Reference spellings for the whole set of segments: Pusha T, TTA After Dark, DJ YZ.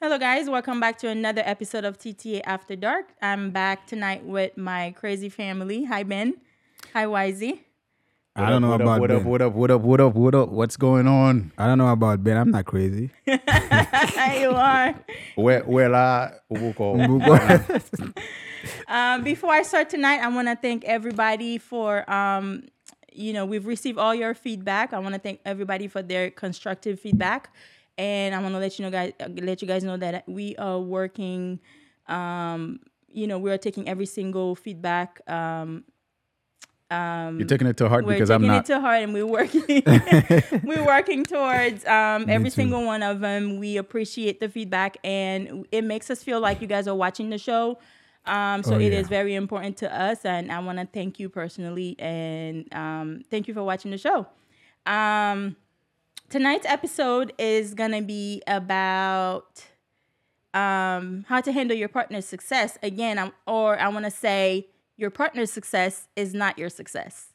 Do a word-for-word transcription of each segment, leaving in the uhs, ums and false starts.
Hello guys, welcome back to another episode of T T A After Dark. I'm back tonight with my crazy family. Hi Ben. Hi Y Z. What I don't up, know what about what Ben. What up, what up, what up, what up, what up? What's going on? I don't know about Ben. I'm not crazy. You are. Well, well I... um, before I start tonight, I want to thank everybody for... Um, you know, we've received all your feedback. I want to thank everybody for their constructive feedback. And I want to let you know, guys, let you guys know that we are working, um, you know, we are taking every single feedback. Um, um, You're taking it to heart because I'm not. We're taking it to heart and we're working, we're working towards um, every single one of them. We appreciate the feedback and it makes us feel like you guys are watching the show. Um, so oh, it yeah. is very important to us, and I want to thank you personally, and um, thank you for watching the show. Um, tonight's episode is going to be about um, how to handle your partner's success. Again, I'm, or I want to say your partner's success is not your success.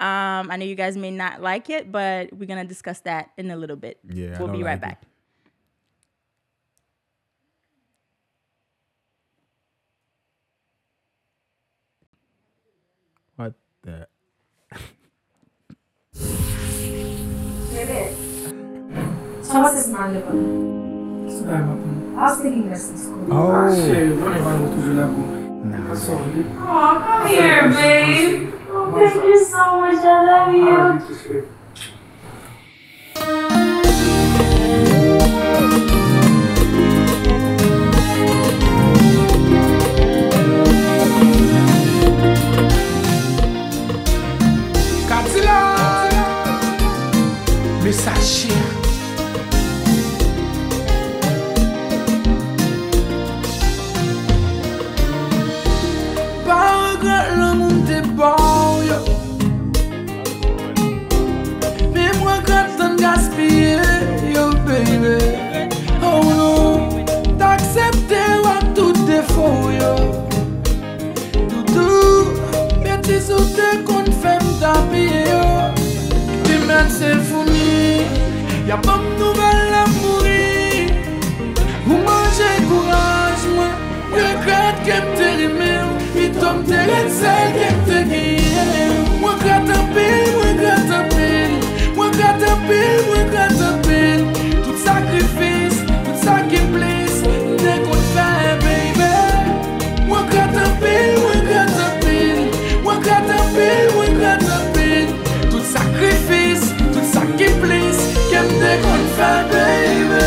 Um, I know you guys may not like it, but we're going to discuss that in a little bit. Yeah, we'll be right like back. It. What the? Hey, Thomas is my neighbor. It's my neighbor. I was thinking this in school. Oh, shit. What if I go to the level? Aw, come here, babe. Oh, thank you so much. I love you. Sasha Pas regret le monde t'es bon yo. Mais moi quand t'en gaspillé yo baby. Oh non, t'accepté à tout défaut yo. Doudou, mais t'es sous tes qu'on fait m'tapiller yo. Tu m'as c'est fou. Y'a pas de nouvelle à mourir. Ou manger courage, moi. Regrette que m'te rimé. Et tombe te recèle que m'te guille. Moi gratte un pile, moi gratte un pile. Moi gratte un pile, moi gratte un pile. Tout sacrifice, tout ça qui blisse. T'es qu'on fait, baby. Moi gratte un pile, moi gratte un pile. Moi gratte un pile, moi gratte un pile. Tout sacrifice, tout ça qui blisse. They couldn't find baby.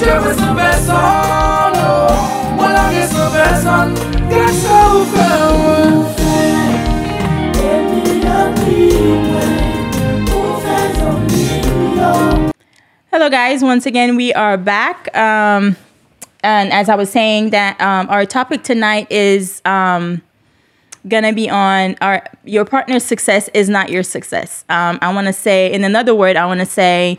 Jerry Sylvester, no. Mon ami Sylvester, qu'est-ce que vous faites? Vous faites des millions de Vous faites des millions. Hello guys, once again we are back. Um, and as I was saying that um, our topic tonight is um, gonna be on our your partner's success is not your success. Um, I want to say in another word, I want to say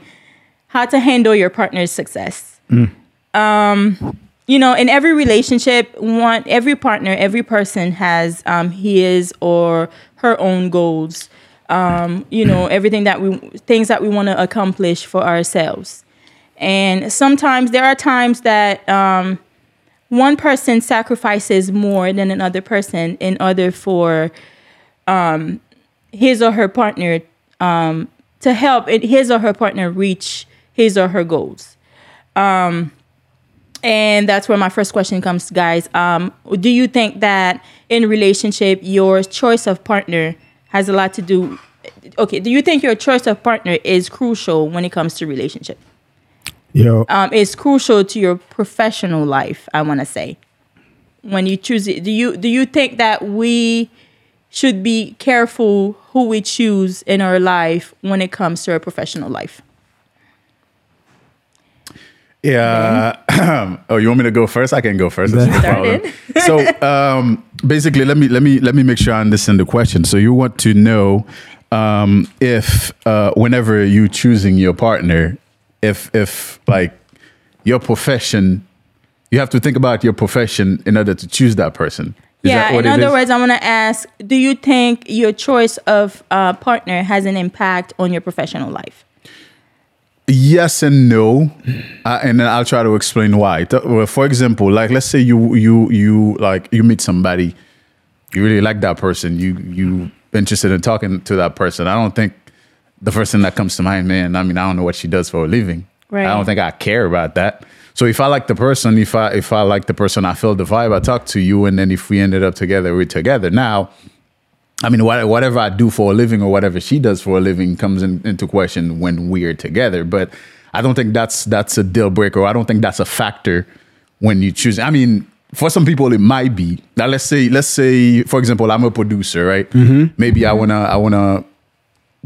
how to handle your partner's success. Mm. Um, you know, in every relationship, one every partner, every person has um, his or her own goals. Um, you know, everything that we things that we want to accomplish for ourselves. And sometimes there are times that um, one person sacrifices more than another person in order for um, his or her partner um, to help it, his or her partner reach his or her goals. Um, and that's where my first question comes, guys. Um, do you think that in relationship, your choice of partner has a lot to do? Okay, do you think your choice of partner is crucial when it comes to relationship? Yeah, um, it's crucial to your professional life. I want to say, when you choose it, do you do you think that we should be careful who we choose in our life when it comes to our professional life? Yeah. Mm-hmm. Oh, you want me to go first? I can go first. That's no problem. So um, basically, let me let me let me make sure I understand the question. So you want to know um, if uh, whenever you choosing your partner. If, if like your profession, you have to think about your profession in order to choose that person. Is yeah. That what in other is? words, I want to ask: do you think your choice of uh, partner has an impact on your professional life? Yes and no, uh, and then I'll try to explain why. For example, like let's say you you you like you meet somebody, you really like that person, you you interested in talking to that person. I don't think. The first thing that comes to mind, man, I mean, I don't know what she does for a living. Right. I don't think I care about that. So if I like the person, if I if I like the person, I feel the vibe, I talk to you, and then if we ended up together, we're together. Now, I mean, what, whatever I do for a living or whatever she does for a living comes in, into question when we're together. But I don't think that's that's a deal breaker. I don't think that's a factor when you choose. I mean, for some people, it might be. Now, let's say, let's say, for example, I'm a producer, right? Mm-hmm. Maybe mm-hmm. I wanna I wanna...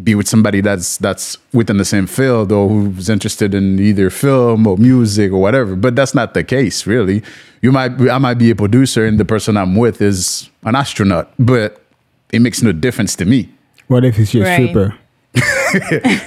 be with somebody that's that's within the same field or who's interested in either film or music or whatever, but that's not the case really. You might I might be a producer and the person I'm with is an astronaut, but it makes no difference to me. What if it's your right. stripper?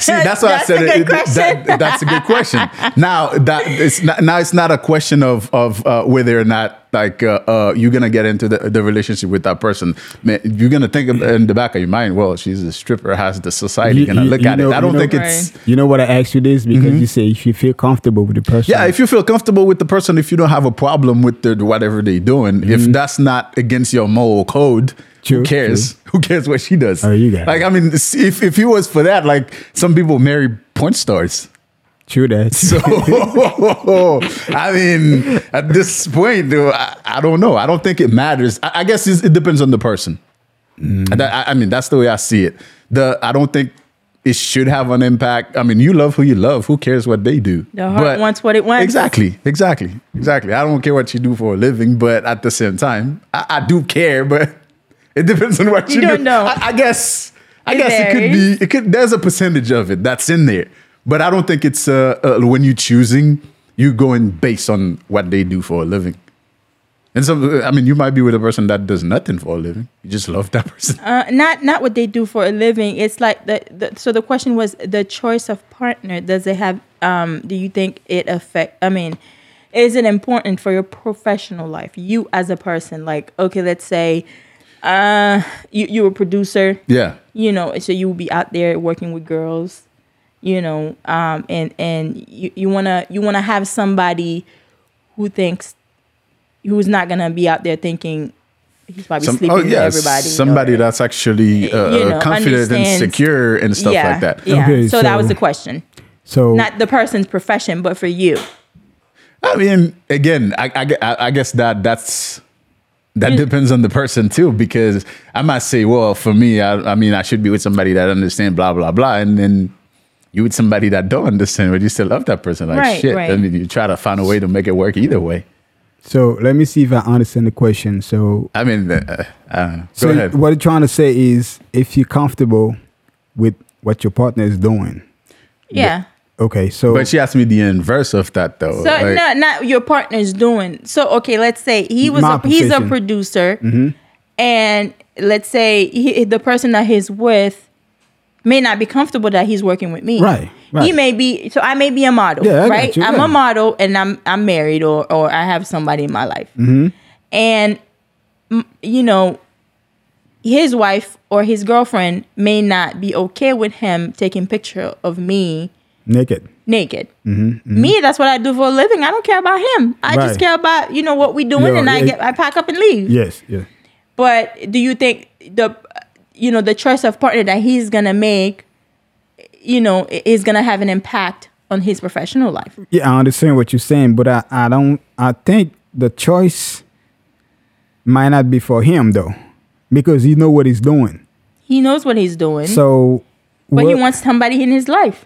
See, that's why I said it. it that, that's a good question. Now that it's not, now it's not a question of of uh, whether or not like uh, uh, you're gonna get into the, the relationship with that person. Man, you're gonna think in the back of your mind, well, she's a stripper. How's the society you, gonna you, look you at know, it? I don't you know, think right. it's. You know what I asked you this because mm-hmm. you say if you feel comfortable with the person. Yeah, if you feel comfortable with the person, if you don't have a problem with the, whatever they're doing, mm-hmm. if that's not against your moral code. True, who cares? True. Who cares what she does? Oh, you got it. Like, I mean, if if it was for that, like some people marry porn stars. True that. So, I mean, at this point, dude, I, I don't know. I don't think it matters. I, I guess it depends on the person. Mm. That, I, I mean, that's the way I see it. The I don't think it should have an impact. I mean, you love who you love. Who cares what they do? The heart but wants what it wants. Exactly. Exactly. Exactly. I don't care what you do for a living, but at the same time, I, I do care, but... It depends on what you, you don't do. know. I, I guess. I it guess varies. it could be. It could. There's a percentage of it that's in there, but I don't think it's uh, uh, when you're choosing, you're going based on what they do for a living. And so, I mean, you might be with a person that does nothing for a living. You just love that person. Uh, not not what they do for a living. It's like the, the. So the question was the choice of partner. Does it have? Um, do you think it affect? I mean, is it important for your professional life? You as a person, like okay, let's say. Uh, you you're a producer. Yeah. You know, so you will be out there working with girls, you know, um, and and you, you wanna you wanna have somebody who thinks who's not gonna be out there thinking he's probably Some, sleeping oh, yeah, with everybody. Somebody you know, that's actually uh, you know, confident and secure and stuff yeah, like that. Yeah. Okay, so, so that was the question. So not the person's profession, but for you. I mean, again, I I, I guess that that's. That depends on the person too, because I might say, well, for me, I, I mean, I should be with somebody that understands blah, blah, blah. And then you with somebody that don't understand, but you still love that person like right, shit. Right. I mean, you try to find a way to make it work either way. So let me see if I understand the question. So I mean, uh, uh, go so ahead. What you're trying to say is, if you're comfortable with what your partner is doing, yeah. But, okay, so but she asked me the inverse of that though. So like, no, not your partner's doing. So okay, let's say he was a, he's a producer, mm-hmm. and let's say he, the person that he's with may not be comfortable that he's working with me. Right. Right. He may be, so I may be a model, yeah, right? You, I'm yeah. a model and I'm I'm married or or I have somebody in my life. Mm-hmm. And, you know, his wife or his girlfriend may not be okay with him taking picture of me. Naked. Naked. Mm-hmm, mm-hmm. Me, that's what I do for a living. I don't care about him. I right. just care about, you know, what we're doing Yo, and yeah, I get I pack up and leave. Yes, yeah. But do you think the, you know, the choice of partner that he's going to make, you know, is going to have an impact on his professional life? Yeah, I understand what you're saying, but I, I don't, I think the choice might not be for him though, because he knows what he's doing. He knows what he's doing. So, but what, he wants somebody in his life.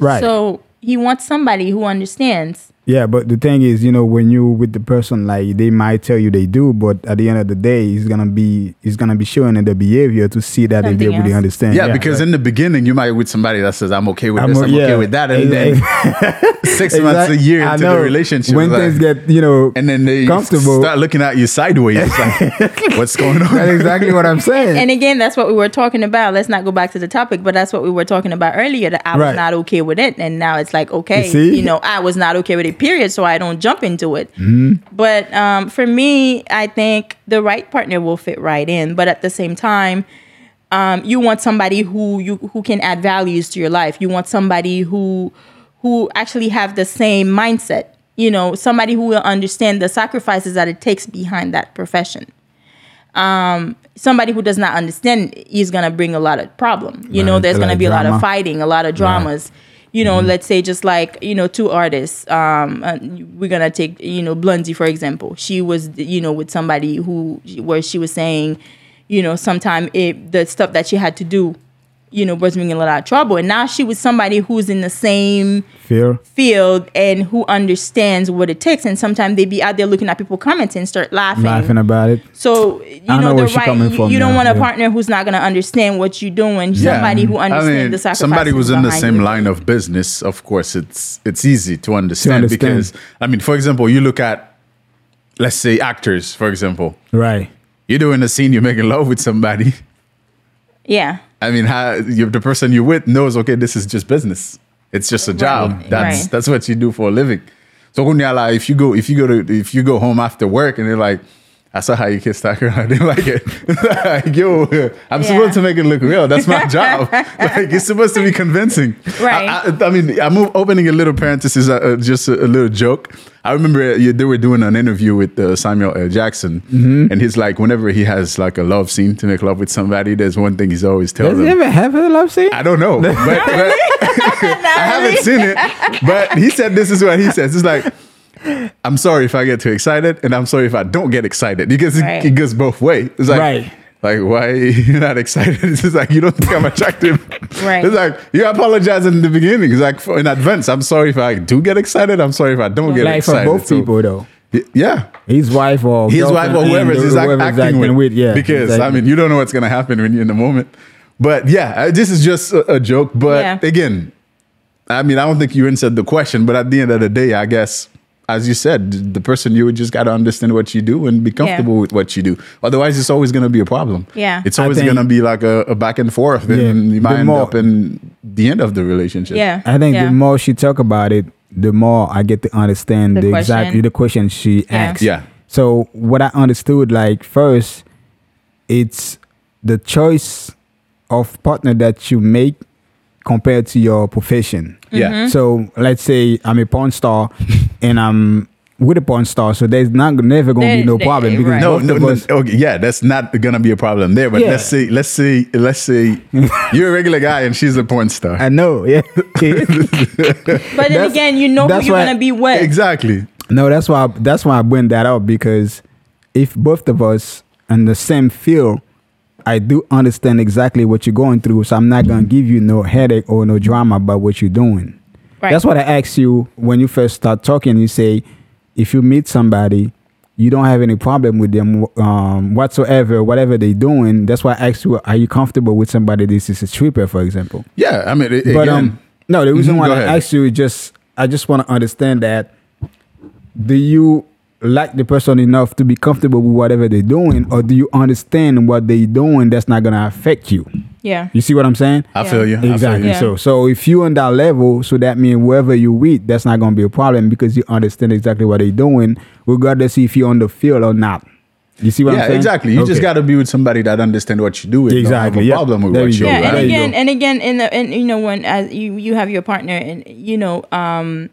Right. So he wants somebody who understands. Yeah, but the thing is, you know, when you with the person, like they might tell you they do, but at the end of the day, it's gonna be it's gonna be showing in the behavior to see that Something they else. really understand. Yeah, yeah because right. in the beginning, you might with somebody that says, "I'm okay with I'm this, a, I'm yeah. okay with that," and exactly. then six exactly. months, a year into the relationship, when like, things get you know, and then they comfortable. start looking at you sideways. Like, what's going on? That's exactly what I'm saying. And, and again, that's what we were talking about. Let's not go back to the topic, but that's what we were talking about earlier. That I was right. not okay with it, and now it's like okay, you, you know, I was not okay with it. Period, so I don't jump into it. Mm-hmm. But um, for me, I think the right partner will fit right in. But at the same time, um, you want somebody who you who can add values to your life. You want somebody who who actually have the same mindset. You know, somebody who will understand the sacrifices that it takes behind that profession. Um, somebody who does not understand is going to bring a lot of problem. You right. know, there's like going to be drama. a lot of fighting, a lot of dramas. Right. You know, mm-hmm. let's say just like, you know, two artists, um, we're going to take, you know, Blondie, for example. She was, you know, with somebody who, where she was saying, you know, sometimes the stuff that she had to do, you know, was bringing a lot of trouble. And now she was somebody who's in the same Fear. field and who understands what it takes. And sometimes they be out there looking at people's comments and start laughing. Laughing about it. So, you know, know the right, you, you don't now. want a yeah. partner who's not going to understand what you're doing. Yeah. Somebody who understands I mean, the sacrifices. Somebody who's in the same you. line of business, of course, it's it's easy to understand, to understand because, I mean, for example, you look at, let's say, actors, for example. Right. You're doing a scene, you're making love with somebody. Yeah. I mean, how you, the person you're with knows, okay, this is just business. It's just a job. Right. That's right. that's what you do for a living. So Kunyala, if you go, if you go to, if you go home after work and they're like, I saw how you kissed that girl. I didn't like it. Like, yo, I'm yeah. supposed to make it look real. That's my job. Like, it's supposed to be convincing. Right. I, I, I mean, I'm opening a little parenthesis, uh, just a, a little joke. I remember you, they were doing an interview with uh, Samuel L. Jackson. Mm-hmm. And he's like, whenever he has like a love scene to make love with somebody, there's one thing he's always tells them. Does he ever have a love scene? I don't know. But, but I haven't seen it. But he said, this is what he says. It's like, I'm sorry if I get too excited, and I'm sorry if I don't get excited because right. it, it goes both ways. It's like, right. like why are you not excited? It's just like, you don't think I'm attractive. Right. It's like, you apologize in the beginning. It's like, for, in advance, I'm sorry if I do get excited. I'm sorry if I don't get like excited. Like for both so, people, though. Yeah. His wife or His wife or whoever is acting, acting with. with yeah, because, exactly. I mean, you don't know what's going to happen when you're in the moment. But yeah, this is just a, a joke. But yeah. again, I mean, I don't think you answered the question, but at the end of the day, I guess... As you said, the person you just got to understand what you do and be comfortable yeah. with what you do. Otherwise, it's always going to be a problem. Yeah, it's always going to be like a, a back and forth, yeah. and you might the end more, up in the end of the relationship. Yeah, I think yeah. the more she talk about it, the more I get to understand the, the exactly the question she yeah. asks. Yeah. So what I understood, like first, it's the choice of partner that you make compared to your profession. Yeah. Mm-hmm. So let's say I'm a porn star and I'm with a porn star, so there's not never gonna there, be no there, problem. Because right. No, no, no okay, yeah, that's not gonna be a problem there. But yeah. let's say let's say let's say you're a regular guy and she's a porn star. I know, yeah. But then that's, again, you know who you're why, gonna be with. Exactly. No, that's why I, that's why I bring that up, because if both of us in the same field I do understand exactly what you're going through, so I'm not going to give you no headache or no drama about what you're doing. Right. That's what I asked you when you first start talking. You say, if you meet somebody, you don't have any problem with them um, whatsoever, whatever they're doing. That's why I asked you, are you comfortable with somebody that is a stripper, for example? Yeah, I mean, it, but again, um, no, the reason mm-hmm, why I ahead. asked you is just, I just want to understand that, do you like the person enough to be comfortable with whatever they're doing, or do you understand what they're doing that's not gonna affect you? Yeah, you see what I'm saying? I yeah. feel you exactly. Feel you. Yeah. So, so if you're on that level, so that means whoever you with, that's not gonna be a problem because you understand exactly what they're doing, regardless if you're on the field or not. You see what yeah, I'm saying? Yeah, exactly. You okay. just gotta be with somebody that understands what you do. And exactly. Don't have a yeah. problem with there what you do. Yeah, right? and again, and again, in the and you know when as you you have your partner and you know. um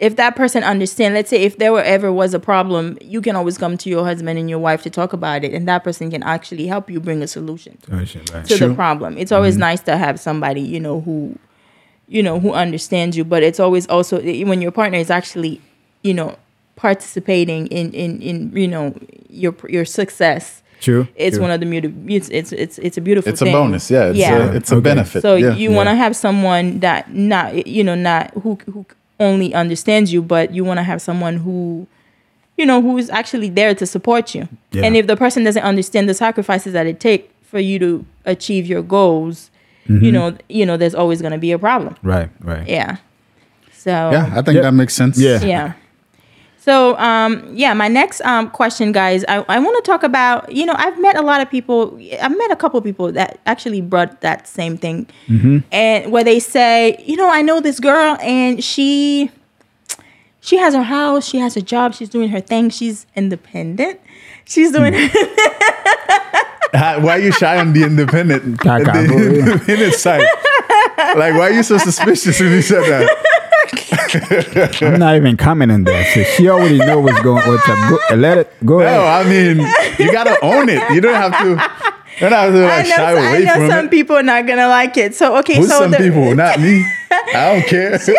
If that person understands, let's say if there were, ever was a problem, you can always come to your husband and your wife to talk about it, and that person can actually help you bring a solution right. to True. the problem. It's always mm-hmm. nice to have somebody, you know, who, you know, who understands you, but it's always also when your partner is actually, you know, participating in, in, in you know, your your success. True. It's True. one of the beautiful. It's it's it's it's a beautiful. It's thing. a bonus, yeah. It's yeah. a, it's okay. a benefit. So yeah. you yeah. want to have someone that not you know not who who. only understands you, but you want to have someone who, you know, who is actually there to support you. Yeah. And if the person doesn't understand the sacrifices that it takes for you to achieve your goals, mm-hmm. you know, you know, there's always going to be a problem. Right, right. Yeah. So yeah, I think yeah. that makes sense. Yeah. Yeah. So um, yeah, my next um, question, guys, I, I want to talk about, you know, I've met a lot of people. I've met a couple of people that actually brought that same thing mm-hmm. and where they say, you know, I know this girl and she she has her house. She has a job. She's doing her thing. She's independent. She's doing Why are you shy on the independent, the independent side? Like, why are you so suspicious when you said that? I'm not even commenting that shit. She already know what's going on. Go, let it go. No, ahead. I mean, you gotta own it. You don't have to. You don't have to like I know, shy away I know from some it. people are not gonna like it. So okay, Who's so some the, people, not me. I don't care. She,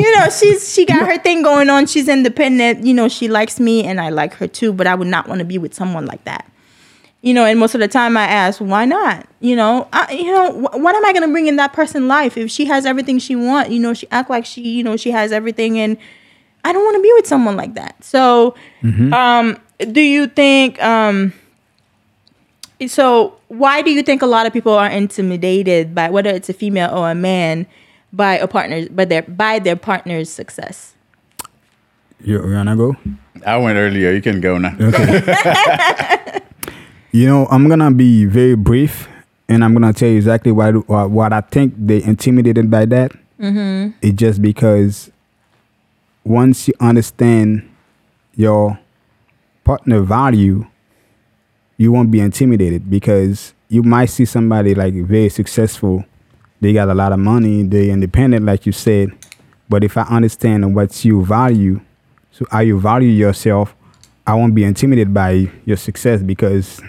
you know, she's she got her thing going on. She's independent. You know, she likes me, and I like her too. But I would not want to be with someone like that. You know, and most of the time I ask, why not? You know, I, you know, wh- what am I going to bring in that person's life if she has everything she wants? You know, she act like she, you know, she has everything, and I don't want to be with someone like that. So, mm-hmm. um, do you think? Um, so, why do you think a lot of people are intimidated by whether it's a female or a man by a partner, by their by their partner's success? You wanna go? I went earlier. You can go now. Okay. You know, I'm going to be very brief, and I'm going to tell you exactly why, uh, what I think they're intimidated by that. Mm-hmm. It's just because once you understand your partner value, you won't be intimidated because you might see somebody like very successful. They got a lot of money. They're independent, like you said. But if I understand what you value, so how you value yourself, I won't be intimidated by your success because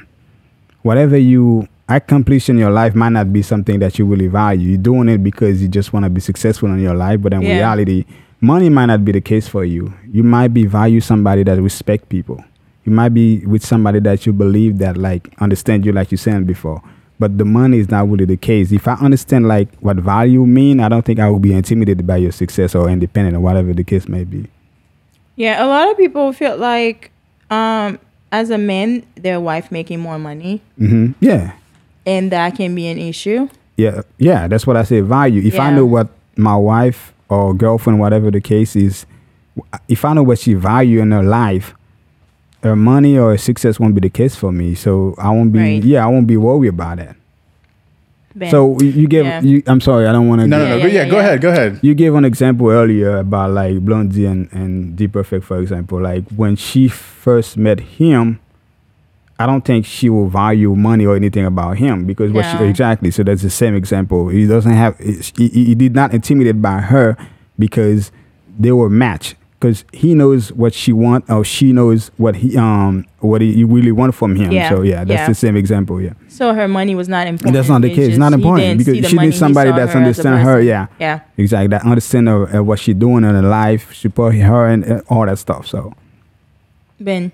whatever you accomplish in your life might not be something that you really value. You're doing it because you just want to be successful in your life, but in yeah. reality, money might not be the case for you. You might be value somebody that respect people. You might be with somebody that you believe that like understand you like you said before, but the money is not really the case. If I understand like what value mean, I don't think I will be intimidated by your success or independent or whatever the case may be. Yeah, a lot of people feel like um as a man, their wife making more money. Mm-hmm. Yeah. And that can be an issue. Yeah. Yeah. That's what I say. Value. If yeah. I know what my wife or girlfriend, whatever the case is, if I know what she value in her life, her money or her success won't be the case for me. So I won't be, right. yeah, I won't be worried about that. Ben. So you gave, yeah. you, I'm sorry, I don't want to. No, no, no. Yeah, yeah, yeah, yeah, go yeah. ahead. Go ahead. You gave an example earlier about like Blondie and, and D Perfect, for example. Like when she first met him, I don't think she will value money or anything about him because what yeah. she, exactly. So that's the same example. He doesn't have, he, he did not intimidate by her because they were matched. Because he knows what she want, or she knows what he um what he, you really want from him. Yeah. So yeah, that's yeah. the same example. Yeah. So her money was not important. And that's not the case. It's not important because she needs somebody that's understand her. Yeah. Yeah. Exactly. That understand her, uh, what she doing in her life, support her, and uh, all that stuff. So. Ben.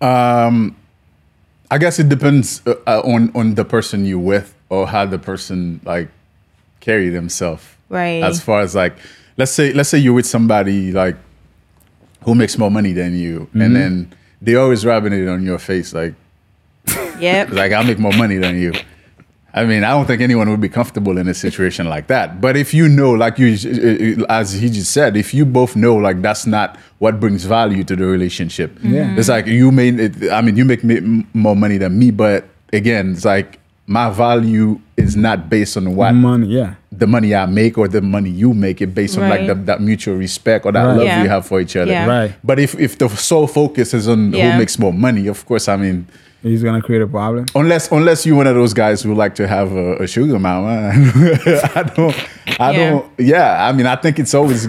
Um, I guess it depends uh, on on the person you're with or how the person like carry themselves. Right. As far as like, let's say let's say you're with somebody like who makes more money than you, mm-hmm. and then they always rubbing it on your face like, yep, like I make more money than you. I mean, I don't think anyone would be comfortable in a situation like that. But if you know, like you, as he just said, if you both know, like that's not what brings value to the relationship. Yeah. It's like you made, I mean, you make me more money than me, but again, it's like my value is not based on what money, yeah, the money I make or the money you make. It's based on right. like the, that mutual respect or that right. love yeah. you have for each other. Yeah. Right. But if if the sole focus is on yeah. who makes more money, of course, I mean. He's gonna create a problem. Unless, unless you're one of those guys who like to have a, a sugar mama. I don't, I yeah. don't. Yeah, I mean, I think it's always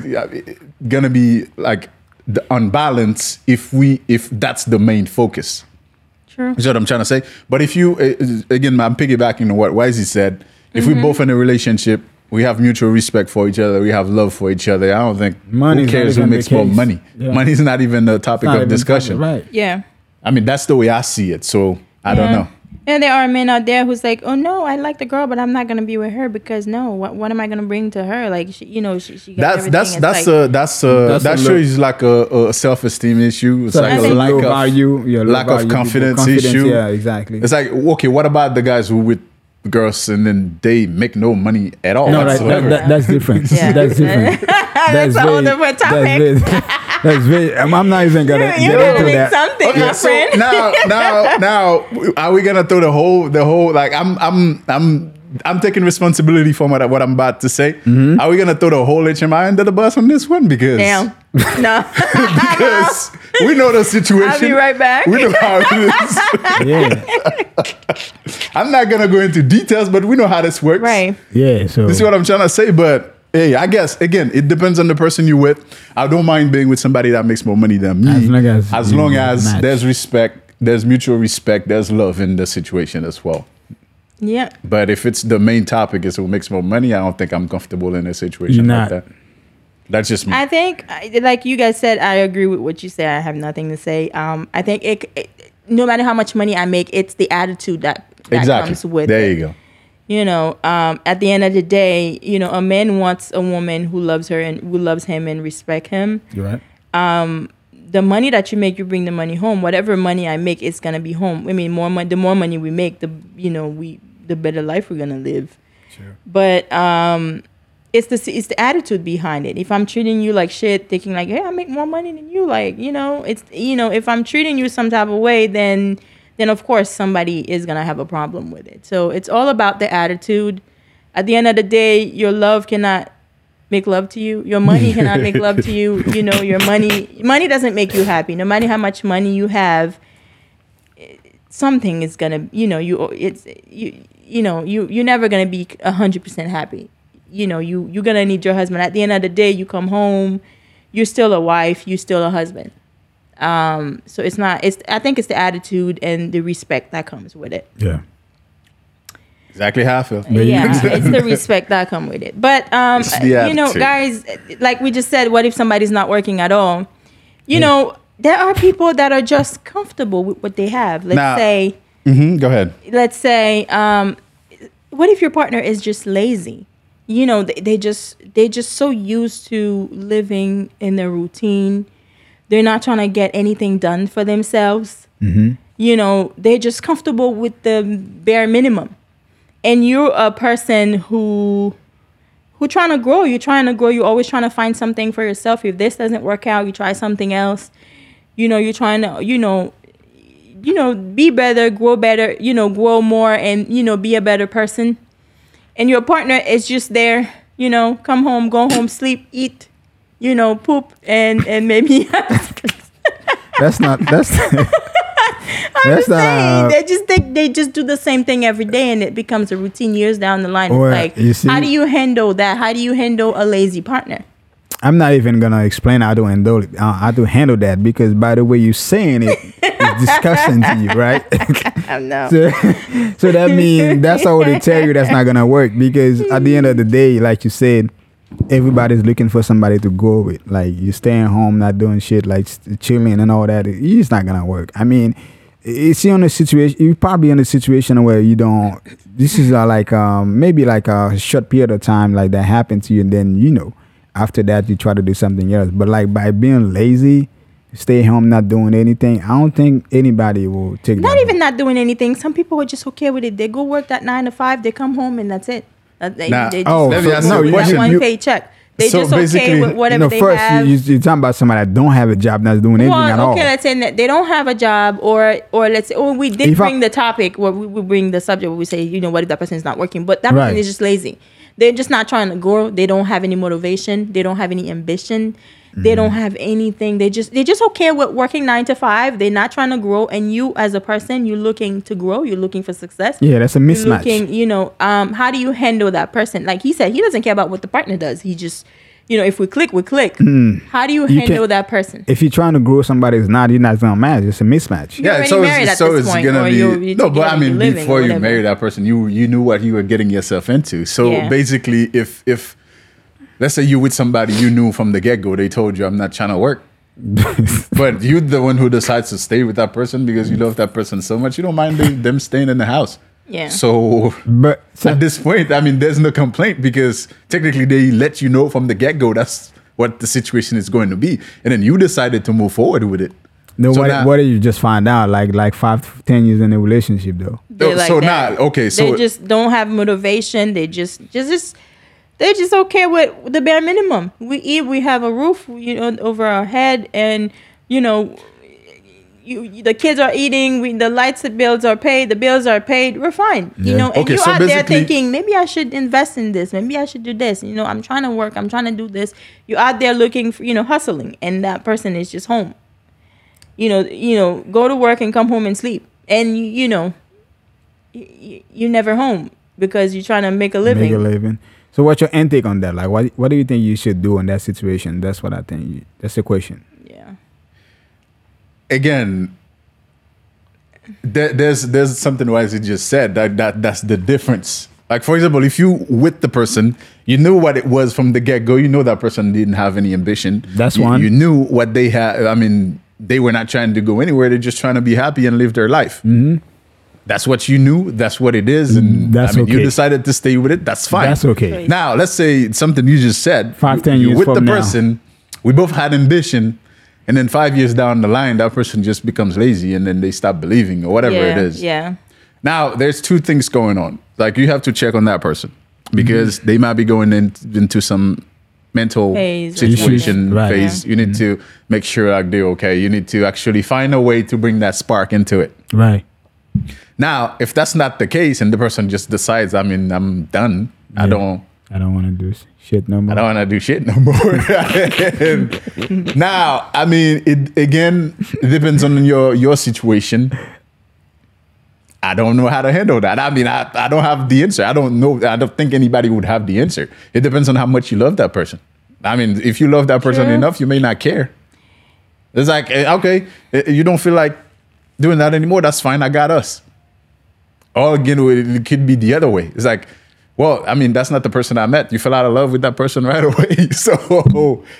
gonna be like the unbalance if we, if that's the main focus. True. You know what I'm trying to say? But if you, again, I'm piggybacking on what Y Z said. If mm-hmm. we're both in a relationship, we have mutual respect for each other. We have love for each other. I don't think Money's who cares who makes more money. Yeah. Money's not even a topic of discussion. Topic, right. Yeah. I mean, that's the way I see it. So I yeah. don't know. And there are men out there who's like, oh, no, I like the girl, but I'm not going to be with her because no, what what am I going to bring to her? Like, she, you know, she, she got that's, everything. That's, that's, like, a, that's, a, that's, that's a sure is like a, a self-esteem issue. It's so like a lack of, value, yeah, lack value, of confidence, confidence issue. Yeah, exactly. It's like, okay, what about the guys who with girls and then they make no money at all? No, right, that, that, that's different. Yeah. That's different. That's, that's a whole different topic. That's That's very, I'm, I'm not even gonna You're get into that. Something, okay, my so friend. now, now, now, are we gonna throw the whole, the whole? Like, I'm, I'm, I'm, I'm taking responsibility for what, what I'm about to say. Mm-hmm. Are we gonna throw the whole H M I under the bus on this one? Because damn, no, because we know the situation. I'll be right back. We know how it is. Yeah, I'm not gonna go into details, but we know how this works. Right. Yeah. So this is what I'm trying to say, but. Hey, I guess, again, it depends on the person you're with. I don't mind being with somebody that makes more money than me. As long as, as, long as there's respect, there's mutual respect, there's love in the situation as well. Yeah. But if it's the main topic is who makes more money, I don't think I'm comfortable in a situation like that. That's just me. I think, like you guys said, I agree with what you said. I have nothing to say. Um, I think it, it, no matter how much money I make, it's the attitude that, that exactly. comes with there it. There you go. You know, um, at the end of the day, you know, a man wants a woman who loves her and who loves him and respect him. You're right. Um, the money that you make, you bring the money home. Whatever money I make, it's gonna be home. I mean, more money. The more money we make, the you know, we the better life we're gonna live. Sure. But um, it's the it's the attitude behind it. If I'm treating you like shit, thinking like, hey, I make more money than you, like you know, it's you know, if I'm treating you some type of way, then. then of course somebody is going to have a problem with it. So it's all about the attitude. At the end of the day, your love cannot make love to you. Your money cannot make love to you. You know, your money, money doesn't make you happy. No matter how much money you have, something is going to, you know, you, it's, you, you know, you, you're never going to be a hundred percent happy. You know, you, you're going to need your husband. At the end of the day, you come home, you're still a wife, you're still a husband. Um, so it's not, it's, I think it's the attitude and the respect that comes with it. Yeah. Exactly how I feel. Yeah. It's the respect that comes with it. But, um, you know, guys, like we just said, what if somebody's not working at all? You yeah. know, there are people that are just comfortable with what they have. Let's now, say, mm-hmm, go ahead. Let's say, um, what if your partner is just lazy? You know, they, they just, they just so used to living in their routine. They're not trying to get anything done for themselves. Mm-hmm. You know, they're just comfortable with the bare minimum. And you're a person who who trying to grow. You're trying to grow. You're always trying to find something for yourself. If this doesn't work out, you try something else. You know, you're trying to, you know, you know, be better, grow better, you know, grow more and, you know, be a better person. And your partner is just there, you know, come home, go home, sleep, eat. You know, poop and and maybe that's not that's I'm that's just not, saying they just think they just do the same thing every day and it becomes a routine years down the line. Well, it's like you see, how do you handle that? How do you handle a lazy partner? I'm not even gonna explain how to handle it. Uh, how to handle that because by the way you're saying it, it's disgusting to you, right? I know. So, so that means that's how they tell you that's not gonna work because at the end of the day, like you said. Everybody's looking for somebody to go with. Like, you're staying home, not doing shit, like, chilling and all that. It's not going to work. I mean, It's in a situation. You're probably in a situation where you don't. This is a, like um, maybe like a short period of time like that happened to you, and then you know after that you try to do something else. But like by being lazy, stay home, not doing anything, I don't think anybody will take. Not that even home. Not doing anything. Some people are just okay with it. They go work that nine to five. They come home and that's it. Uh, they, nah. they just oh, let me ask you a question. That one paycheck. They so just okay with whatever you know, they first, have. First, you, you're talking about somebody that don't have a job, that's doing anything at okay, all. Okay, let's say that they don't have a job, or or let's say, oh, we did if bring I, the topic, where we, we bring the subject, where we say, you know, what if that person is not working? But that right. person is just lazy. They're just not trying to grow. They don't have any motivation. They don't have any ambition. Mm-hmm. They don't have anything. They just they're just okay with working nine to five. They're not trying to grow. And you, as a person, you're looking to grow. You're looking for success. Yeah, that's a mismatch. You're looking, you know, um, how do you handle that person? Like he said, he doesn't care about what the partner does. He just, you know, if we click, we click. Mm. How do you, you handle that person? If you're trying to grow somebody, it's not you're not gonna match. It's a mismatch. You're yeah, so it's, so it's point, gonna be you're, you're no. But I mean, before you marry that person, you you knew what you were getting yourself into. So yeah. basically, if if let's say you with somebody you knew from the get-go, they told you, I'm not trying to work. But you're the one who decides to stay with that person because you love that person so much. You don't mind them staying in the house. Yeah. So, but, so at this point, I mean, there's no complaint because technically they let you know from the get-go that's what the situation is going to be. And then you decided to move forward with it. Then so what, now, what did you just find out? Like like five to ten years in a relationship, though. Like so that. Now, okay. So they just don't have motivation. They just just... just They're just okay with the bare minimum. We eat, we have a roof, you know, over our head, and you know, you, the kids are eating. We, the lights, the bills are paid. The bills are paid. We're fine, yeah. you know. Okay, and you so out there thinking, maybe I should invest in this. Maybe I should do this. You know, I'm trying to work. I'm trying to do this. You're out there looking for, you know, hustling, and that person is just home. You know, you know, go to work and come home and sleep, and you, you know, you, you're never home because you're trying to make a living. Make a living. So what's your intake on that? Like, what what do you think you should do in that situation? That's what I think. You, that's the question. Yeah. Again, there, there's there's something Y Z just said that, that that's the difference. Like, for example, if you with the person, you knew what it was from the get-go. You know that person didn't have any ambition. That's you, one. You knew what they had. I mean, they were not trying to go anywhere. They're just trying to be happy and live their life. Mm-hmm. That's what you knew. That's what it is. And that's I mean, okay. You decided to stay with it. That's fine. That's okay. Now, let's say something you just said. Five, ten you, years with the person, now. We both had ambition. And then five years down the line, that person just becomes lazy and then they stop believing or whatever yeah, it is. Yeah. Now, there's two things going on. Like, you have to check on that person because mm-hmm. they might be going in, into some mental phase, situation right, phase. Yeah. You need mm-hmm. to make sure like, they're okay. You need to actually find a way to bring that spark into it. Right. Now, if that's not the case and the person just decides, I mean, I'm done. Yeah. I don't. I don't want to do shit no more. I don't want to do shit no more. Now, I mean, it again it depends on your your situation. I don't know how to handle that. I mean, I, I don't have the answer. I don't know. I don't think anybody would have the answer. It depends on how much you love that person. I mean, if you love that person sure. enough, you may not care. It's like, okay, you don't feel like doing that anymore. That's fine. I got us. Or again, it could be the other way. It's like, well, I mean, that's not the person I met. You fell out of love with that person right away. So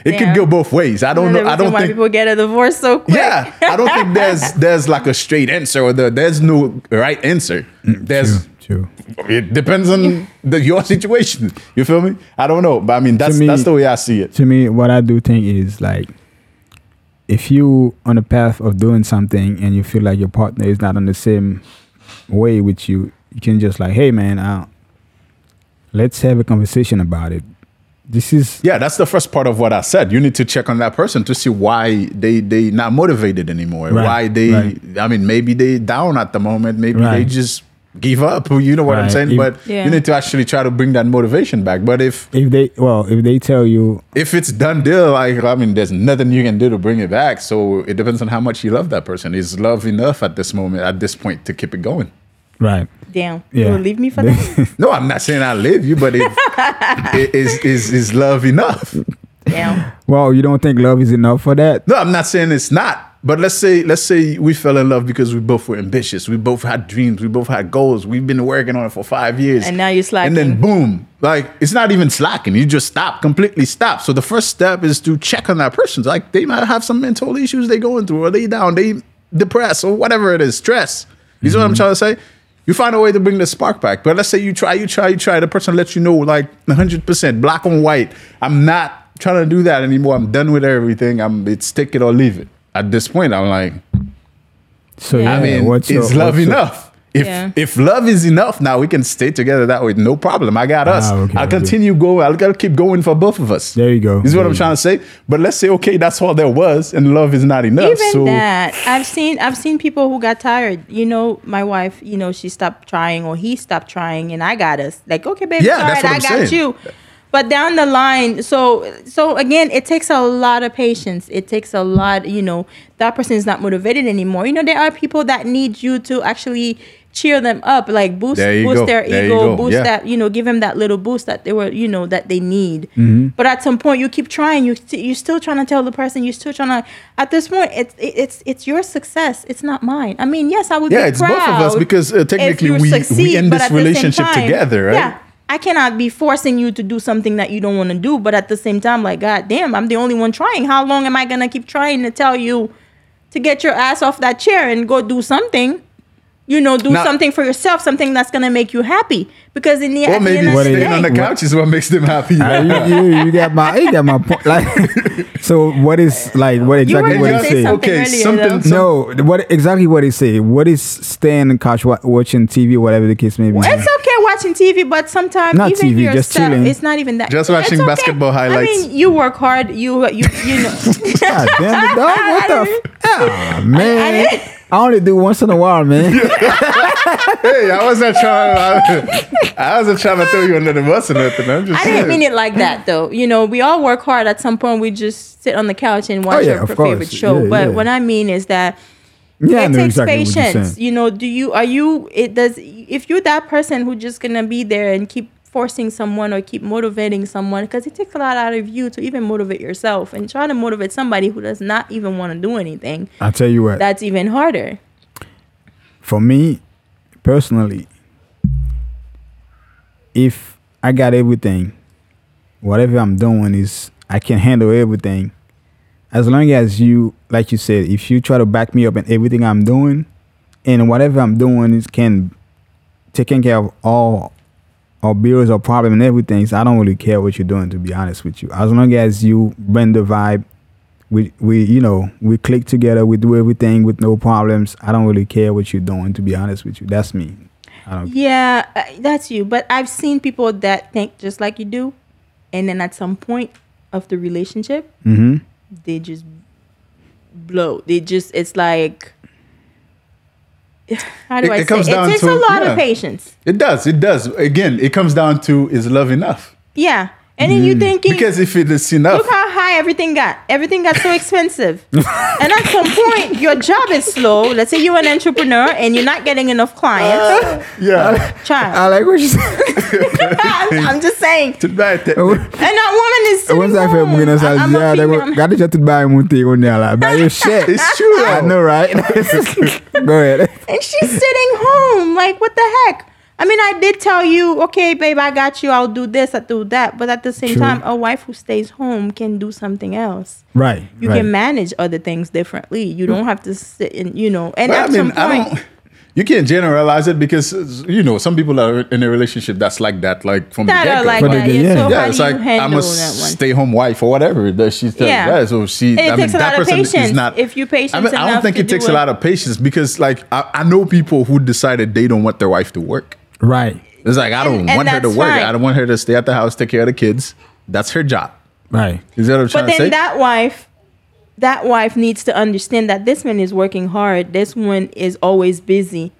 it yeah. could go both ways. I don't know. I don't why think people get a divorce so quick. Yeah. I don't think there's there's like a straight answer or the, there's no right answer. There's true, true. It depends on the, your situation. You feel me? I don't know. But I mean, that's me, that's the way I see it. To me, what I do think is like, if you on the path of doing something and you feel like your partner is not on the same way with you, you can just like, hey man, uh, let's have a conversation about it. This is yeah, that's the first part of what I said. You need to check on that person to see why they they not motivated anymore. Right, why they? Right. I mean, maybe they down at the moment. Maybe right. they just give up. You know what right. I'm saying? If, but yeah. you need to actually try to bring that motivation back. But if if they well, if they tell you if it's done deal, like I mean, there's nothing you can do to bring it back. So it depends on how much you love that person. Is love enough at this moment, at this point, to keep it going? Right. Damn. Yeah. You will leave me for that? No, I'm not saying I leave you, but if, it is is is love enough? Damn. Well, you don't think love is enough for that? No, I'm not saying it's not. But let's say let's say we fell in love because we both were ambitious. We both had dreams. We both had goals. We've been working on it for five years. And now you're slacking. And then boom. Like, it's not even slacking. You just stop. Completely stop. So the first step is to check on that person. Like, they might have some mental issues they're going through. Or they down. They depressed or whatever it is, stress. You mm-hmm. see what I'm trying to say? You find a way to bring the spark back. But let's say you try, you try, you try. The person lets you know, like one hundred percent, black on white. I'm not trying to do that anymore. I'm done with everything. I'm it's take it or leave it. At this point, I'm like, so yeah. I mean, what's it's your, love what's enough. Your... If yeah. if love is enough, now we can stay together that way. No problem. I got us. Ah, okay, I'll okay. continue going. I'll gotta keep going for both of us. There you go. This is there what I'm go. trying to say. But let's say, okay, that's all there was, and love is not enough. Even so that I've seen I've seen people who got tired. You know, my wife, you know, she stopped trying or he stopped trying, and I got us. Like, okay, baby, yeah, all right, I got saying. you. But down the line, so so again, it takes a lot of patience. It takes a lot, you know, that person is not motivated anymore. You know, there are people that need you to actually cheer them up, like boost boost go. their there ego, boost yeah. that, you know, give them that little boost that they were, you know, that they need. Mm-hmm. But at some point, you keep trying. You st- you're still trying to tell the person. You're still trying to. At this point, it's it, it's it's your success. It's not mine. I mean, yes, I would. Yeah, be it's proud both of us because uh, technically we succeed, we end this relationship time, together, right? Yeah. I cannot be forcing you to do something that you don't want to do. But at the same time, like, God damn, I'm the only one trying. How long am I going to keep trying to tell you to get your ass off that chair and go do something? You know, do now, something for yourself, something that's going to make you happy. Because in the end, or maybe staying on the couch is what makes them happy. Uh, you, you, you got my, you got my point. Like, so what is, like, what exactly what it say? Something okay, earlier, something. Though. No, what exactly what it say? What is staying on the couch, watching T V, whatever the case may be? It's okay. Watching T V, but sometimes not even T V, just stuff, chilling. It's not even that. Just watching okay. basketball highlights. I mean, you work hard. You you you know. God damn it, dog! What the? F- oh, man, I, I, I only do once in a while, man. Hey, I wasn't trying. I, I wasn't trying to throw you under the bus or nothing. I'm just. I didn't saying. mean it like that, though. You know, we all work hard. At some point, we just sit on the couch and watch oh, yeah, our favorite show. Yeah, but yeah. what I mean is that. Yeah, it takes exactly patience, you know. Do you are you? It does. If you're that person who's just gonna be there and keep forcing someone or keep motivating someone, because it takes a lot out of you to even motivate yourself and try to motivate somebody who does not even want to do anything. I'll tell you what. That's even harder. For me, personally, if I got everything, whatever I'm doing is I can handle everything. As long as you, like you said, if you try to back me up in everything I'm doing, and whatever I'm doing is can taking care of all or bills or problem and everything, so I don't really care what you're doing, to be honest with you. As long as you bring the vibe, we we you know we click together, we do everything with no problems. I don't really care what you're doing, to be honest with you. That's me. I don't yeah, care. That's you. But I've seen people that think just like you do, and then at some point of the relationship. Mm-hmm. They just blow. They just, it's like, how do it, I it say comes it? Down it takes to, a lot yeah. of patience. It does. It does. Again, it comes down to, is love enough? Yeah. And then mm. you thinking. Because if it is enough. Look how high everything got. Everything got so expensive. And at some point, your job is slow. Let's say you're an entrepreneur and you're not getting enough clients. Uh, yeah. Child. I like what you said. I'm just saying. And that woman is sitting home. I'm a female. Got to buy one thing on there. Like, buy your shit. It's true. I know, right? Go ahead. And she's sitting home. Like, what the heck? I mean, I did tell you, okay, babe, I got you. I'll do this, I'll do that. But at the same True. time, a wife who stays home can do something else. Right. You right. can manage other things differently. You don't have to sit in, you know. And well, at I mean, some point, I don't, you can't generalize it because, you know, some people are in a relationship that's like that, like from that the get-go. Like that. Yeah. So yeah, it's like I'm a stay-home wife or whatever that she does. Yeah. yeah. So she. And it I takes mean, a lot of patience. Is not, if you're patient I mean, enough, I don't think it do takes it. a lot of patience because, like, I, I know people who decided they don't want their wife to work. Right. It's like, I don't and, want and her to work. Right. I don't want her to stay at the house, take care of the kids. That's her job. Right. Is that what I'm trying to say? But then that wife, that wife needs to understand that this man is working hard. This one is always busy,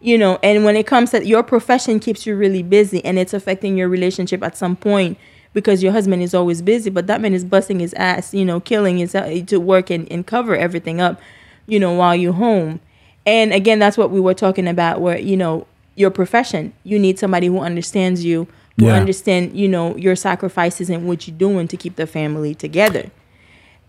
you know. And when it comes to your profession keeps you really busy and it's affecting your relationship at some point because your husband is always busy, but that man is busting his ass, you know, killing his to work and, and cover everything up, you know, while you're home. And again, that's what we were talking about where, you know, your profession, you need somebody who understands you, who yeah. understand, you know, your sacrifices and what you're doing to keep the family together.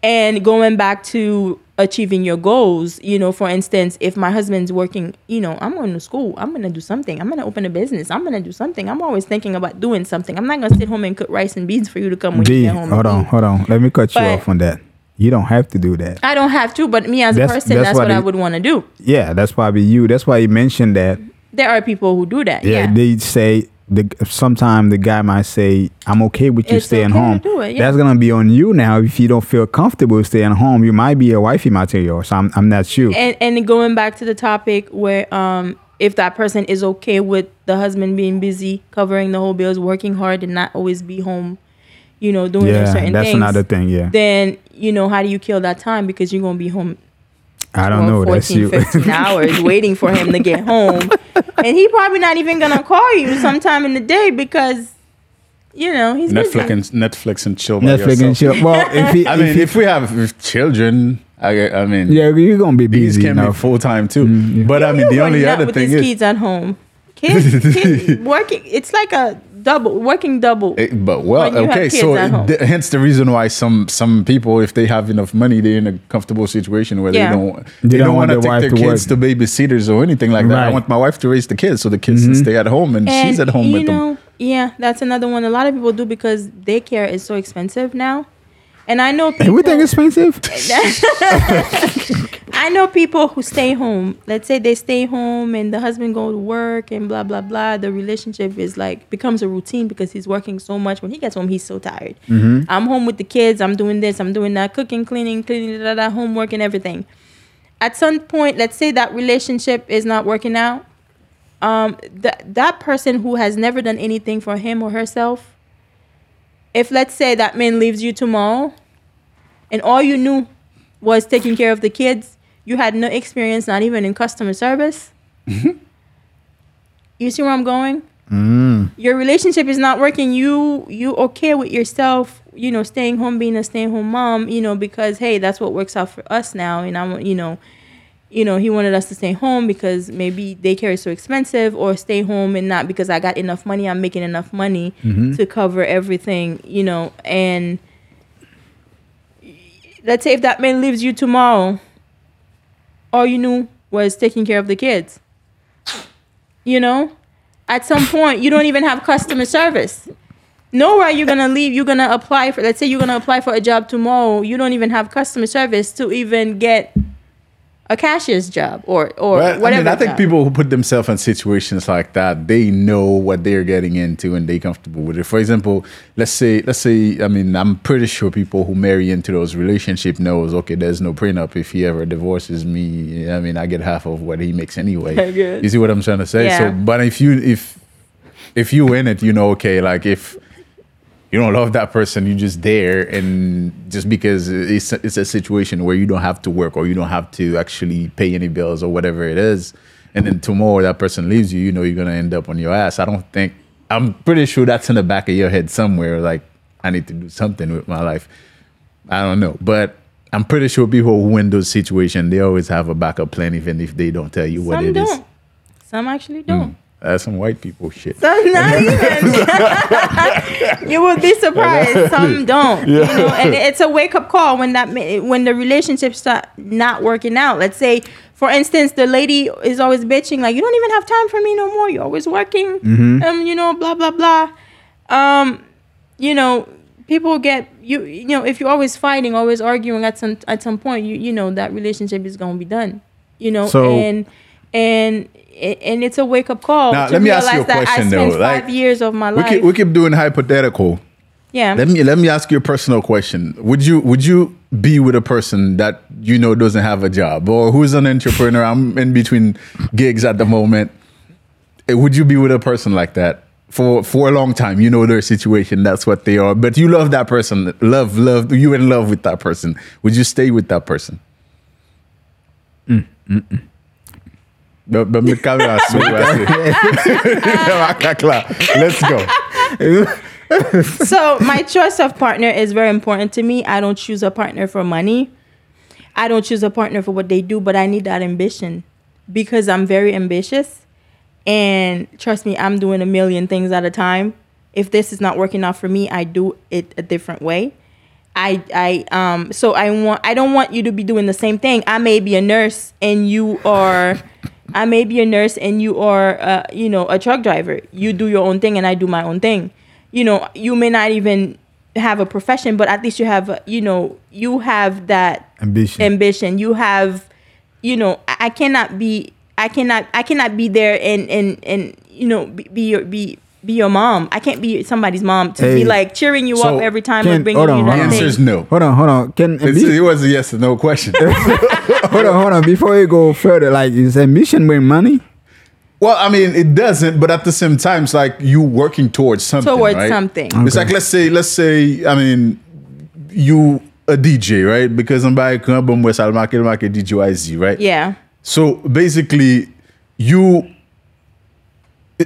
And going back to achieving your goals, you know, for instance, if my husband's working, you know, I'm going to school, I'm going to do something, I'm going to open a business, I'm going to do something. I'm always thinking about doing something. I'm not going to sit home and cook rice and beans for you to come when D, you get home. Hold on, hold on. Let me cut but, you off on that. You don't have to do that. I don't have to, but me as that's, a person, that's, that's what the, I would want to do. Yeah, that's probably you. That's why you mentioned that. There are people who do that. Yeah, yeah. They say, the sometimes the guy might say, I'm okay with you it's staying okay home. To do it, yeah. That's going to be on you now. If you don't feel comfortable staying home, you might be a wifey material, so I'm, I'm not sure. And, and going back to the topic where um, if that person is okay with the husband being busy, covering the whole bills, working hard, and not always be home, you know, doing yeah, certain things. Yeah, that's another thing, yeah. Then, you know, how do you kill that time? Because you're going to be home I don't know. fourteen, that's fifteen hours waiting for him to get home. And he probably not even going to call you sometime in the day because, you know, he's Netflix and, Netflix and chill by Netflix yourself. and chill. Well, if he, I if mean, he, if we have children, I, I mean. Yeah, you're going to be busy. These can enough. be full-time too. Mm, yeah. But, yeah, I mean, the only other thing is. Kids at home. Kids, kids working. It's like a. Double working, double. It, but well, okay. So th- hence the reason why some some people, if they have enough money, they're in a comfortable situation where yeah. they don't they, they don't, don't want to take their kids work. to babysitters or anything like that. Right. I want my wife to raise the kids, so the kids mm-hmm. stay at home and, and she's at home you with know, them. Yeah, that's another one. A lot of people do because daycare is so expensive now, and I know people, everything expensive. I know people who stay home. Let's say they stay home and the husband goes to work and blah, blah, blah. The relationship is like becomes a routine because he's working so much. When he gets home, he's so tired. Mm-hmm. I'm home with the kids. I'm doing this. I'm doing that. Cooking, cleaning, cleaning, da, da, homework and everything. At some point, let's say that relationship is not working out. Um, th- that person who has never done anything for him or herself, if let's say that man leaves you tomorrow and all you knew was taking care of the kids, you had no experience, not even in customer service. Mm-hmm. You see where I'm going? Mm. Your relationship is not working. You you okay with yourself, you know, staying home, being a stay-at-home mom, you know, because, hey, that's what works out for us now. And, I'm, you know, you know, he wanted us to stay home because maybe daycare is so expensive, or stay home and not because I got enough money, I'm making enough money mm-hmm. to cover everything, you know. And let's say if that man leaves you tomorrow, all you knew was taking care of the kids. You know? At some point, you don't even have customer service. Nowhere you're going to leave. You're going to apply for, let's say you're going to apply for a job tomorrow. You don't even have customer service to even get a cashier's job or, or well, whatever. I mean, I think job. people who put themselves in situations like that, they know what they're getting into and they're comfortable with it. For example, let's say, let's say, I mean, I'm pretty sure people who marry into those relationships knows, okay, there's no prenup. If he ever divorces me, I mean, I get half of what he makes anyway. You see what I'm trying to say? Yeah. So, but if you, if, if you in it, you know, okay, like if you don't love that person, you just there, and just because it's it's a situation where you don't have to work or you don't have to actually pay any bills or whatever it is, and then tomorrow that person leaves you, you know you're gonna end up on your ass. I don't think I'm pretty sure that's in the back of your head somewhere. Like, I need to do something with my life. I don't know, but I'm pretty sure people who in those situations, they always have a backup plan, even if they don't tell you some what it don't. is. Some actually don't. Mm. That's some white people shit. Some not even. You would be surprised. Some don't. Yeah. You know, and it's a wake up call when that when the relationships start not working out. Let's say, for instance, the lady is always bitching like, "You don't even have time for me no more. You're always working." Mm-hmm. Um, you know, blah blah blah. Um, you know, people get you. You know, if you're always fighting, always arguing, at some at some point, you you know that relationship is gonna be done. You know, so, and and. And it's a wake up call. Now, let me ask you a question though. I spent five years of my life. We keep, we keep doing hypothetical. Yeah. Let me let me ask you a personal question. Would you would you be with a person that you know doesn't have a job or who's an entrepreneur? I'm in between gigs at the moment. Would you be with a person like that for for a long time? You know their situation. That's what they are. But you love that person. Love love. You're in love with that person. Would you stay with that person? Mm, mm, mm. Let's go. So my choice of partner is very important to me. I don't choose a partner for money. I don't choose a partner for what they do, but I need that ambition because I'm very ambitious. And trust me, I'm doing a million things at a time. If this is not working out for me, I do it a different way. I I um so I want I don't want you to be doing the same thing. I may be a nurse and you are I may be a nurse and you are uh, you know, a truck driver. You do your own thing and I do my own thing. You know, you may not even have a profession, but at least you have, you know, you have that ambition. Ambition. You have, you know, I cannot be, I cannot, I cannot be there and and and you know, be, be your be be your mom. I can't be somebody's mom to hey, be like cheering you so up every time and bringing on, you. The answer is no. Hold on, hold on. Can it was a yes or no question? Hold on, hold on. Before you go further, like, is ambition bring money? Well, I mean, it doesn't, but at the same time, it's like you working towards something, Towards right? something. Okay. It's like, let's say, let's say, I mean, you a D J, right? Because I'm by Kumbum West Almake, Almake, D J Y Z, right? Yeah. So basically, you,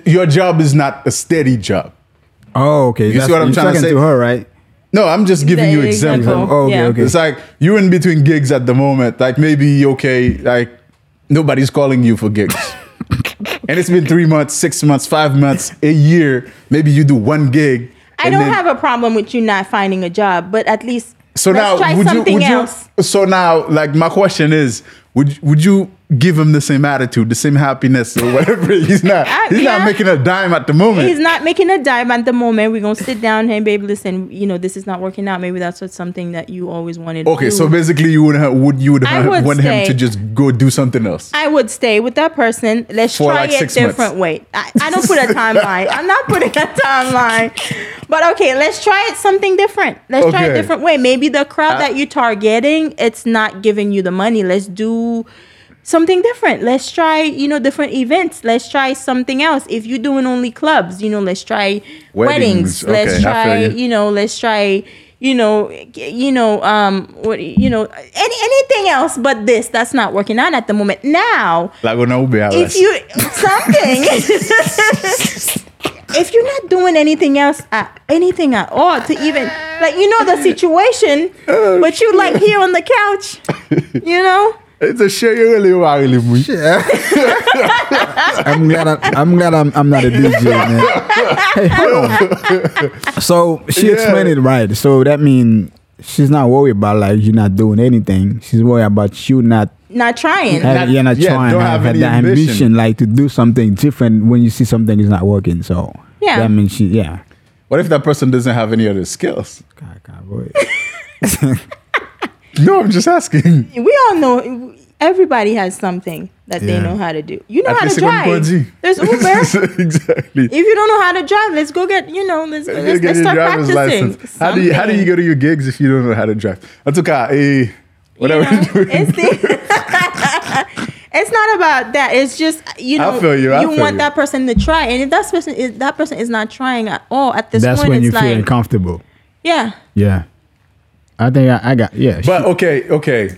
your job is not a steady job. Oh, okay. You that's see what I'm trying to say? To her, right? No, I'm just giving the you example. example. Oh, okay, yeah. okay. It's like, you're in between gigs at the moment. Like, maybe, okay, like, nobody's calling you for gigs. And it's been three months, six months, five months, a year. Maybe you do one gig. I don't then, have a problem with you not finding a job, but at least so let's now, try would something you, would else. You, so now, like, my question is, would, would you give him the same attitude, the same happiness or whatever? He's not I, He's yeah. not making a dime at the moment. He's not making a dime at the moment. We're going to sit down, hey, babe, listen, you know, this is not working out. Maybe that's what's something that you always wanted okay, to do. Okay, so basically you would, have, would, you would, have, would want stay. him to just go do something else. I would stay with that person. Let's For try like it a different months. way. I, I don't put a timeline. I'm not putting a timeline. But okay, let's try it something different. Let's okay. try a different way. Maybe the crowd I, that you're targeting, it's not giving you the money. Let's do something different. Let's try, you know, different events. Let's try something else. If you're doing only clubs, you know, let's try weddings. weddings. Okay, let's try, you. you know, let's try, you know, you know, um, what, you know, any anything else but this. That's not working out at the moment. Now, like if you something. If you're not doing anything else, at, anything at all, to even, like, you know the situation, oh, but you like here on the couch, you know? It's a shame you really are really much. I'm glad, I, I'm, glad I'm, I'm not a D J, man. Hey, so she yeah. explained it right. So that means she's not worried about, like, you not doing anything. She's worried about you not Not trying. Uh, not, you're not yeah, trying. Don't have, have any that ambition. ambition, like, to do something different when you see something is not working. So yeah, that means she. Yeah. What if that person doesn't have any other skills? God, God, boy. No, I'm just asking. We all know. Everybody has something that yeah. they know how to do. You know At how to drive. There's Uber. Exactly. If you don't know how to drive, let's go get, you know, let's, let's, let's, let's start practicing. How do you How do you go to your gigs if you don't know how to drive? That's okay. Whatever you know, doing. It's, the, it's not about that. It's just, you know, you, you want you. that person to try, and if that person is that person is not trying at all at this That's point, when it's you like, feel uncomfortable. Yeah. Yeah. I think I, I got yeah. But she, okay, okay.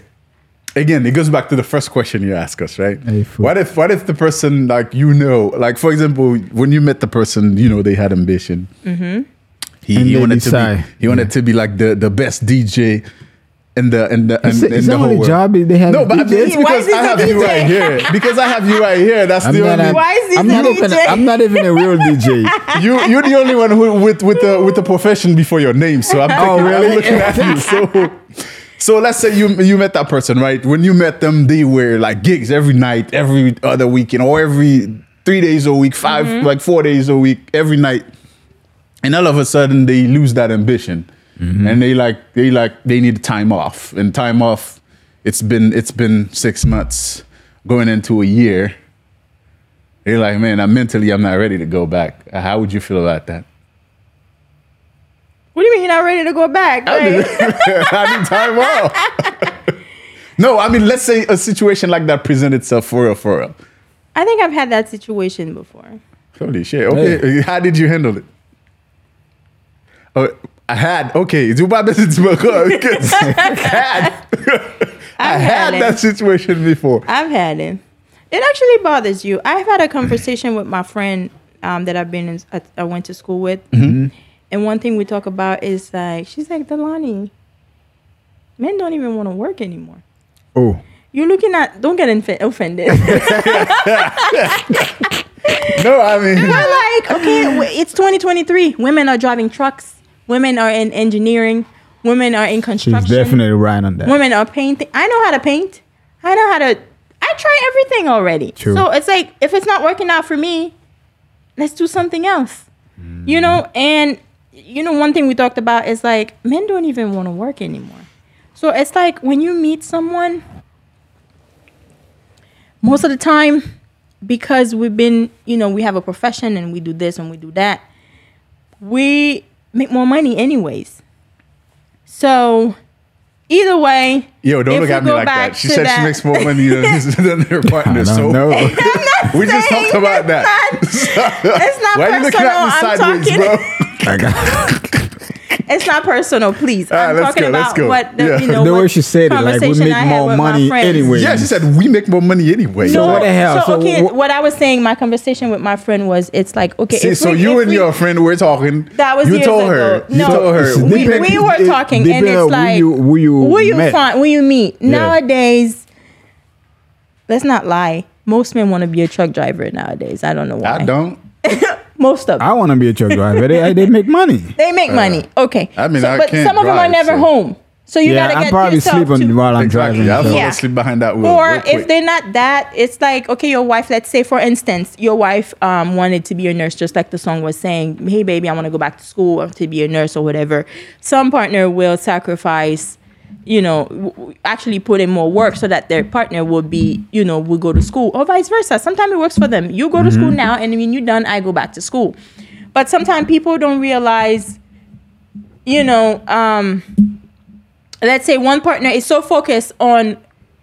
Again, it goes back to the first question you asked us, right? What if what if the person, like, you know, like, for example, when you met the person, you know, they had ambition. Mm-hmm. He, he wanted decide. to be he wanted yeah. to be like the, the best D J. And the and the and, and the whole world. job they have. No, but I mean, it's because I have you right here. Because I have you right here. That's I'm the only. A, why is this I'm not D J? Even, I'm not even a real D J. you you're the only one who, with with the with the profession before your name. So I'm thinking, oh, really? I'm looking at you. So so let's say you you met that person, right? When you met them, they were like gigs every night, every other weekend, or every three days a week, five mm-hmm. like four days a week, every night. And all of a sudden, they lose that ambition. Mm-hmm. And they like they like they need time off, and time off. It's been it's been six months, going into a year. They're like, man, I'm mentally I'm not ready to go back. How would you feel about that? What do you mean you're not ready to go back? Right? I need time off. No, I mean, let's say a situation like that presents itself for real, for real. I think I've had that situation before. Holy shit! Okay, hey. How did you handle it? Oh. I had, okay, I had, I had that situation before. I've had it. It actually bothers you. I've had a conversation with my friend um, that I've been, in, I, I went to school with. Mm-hmm. And one thing we talk about is like, she's like, Delani, men don't even want to work anymore. Oh. You're looking at, don't get inf- offended. No, I mean. We're like, okay, it's twenty twenty-three. Women are driving trucks. Women are in engineering. Women are in construction. She's definitely right on that. Women are painting. I know how to paint. I know how to. I try everything already. True. So it's like, if it's not working out for me, let's do something else. Mm. You know, and you know, one thing we talked about is like men don't even want to work anymore. So it's like when you meet someone, most of the time, because we've been, you know, we have a profession and we do this and we do that, we make more money anyways. So either way, yo, don't look at me like that. She said that. She makes more money than her partner. So no, I'm not we just talked about that. Not, it's not Why personal. I'm talking. Bro? It's not personal, please. Right, I'm talking go, about what the, yeah. you know. The way she said it, like we make I more money anyway. Yeah, she said we make more money anyway. So, so what the hell? So, so okay, wh- what I was saying, my conversation with my friend was, it's like okay. See, so we, you and we, your friend were talking. That was you told her. You told her. We we were talking, and it's like will you will you find will you meet yeah. nowadays? Let's not lie. Most men want to be a truck driver nowadays. I don't know why. I don't. Most of them. I want to be a truck driver. They, they make money. They make uh, money. Okay. I mean, so, I but can't some of drive, them are never so. home. So you yeah, gotta get probably yourself sleep to, while I'm exactly, driving. I so. yeah. sleep behind that wheel. Or if quick. They're not that, it's like okay, your wife. Let's say for instance, your wife um, wanted to be a nurse, just like the song was saying. Hey, baby, I want to go back to school or to be a nurse or whatever. Some partner will sacrifice, you know, w- actually put in more work so that their partner will be, you know, will go to school or vice versa. Sometimes it works for them. You go mm-hmm. to school now, and when you're done, I go back to school. But sometimes people don't realize, you know. Um, Let's say one partner is so focused on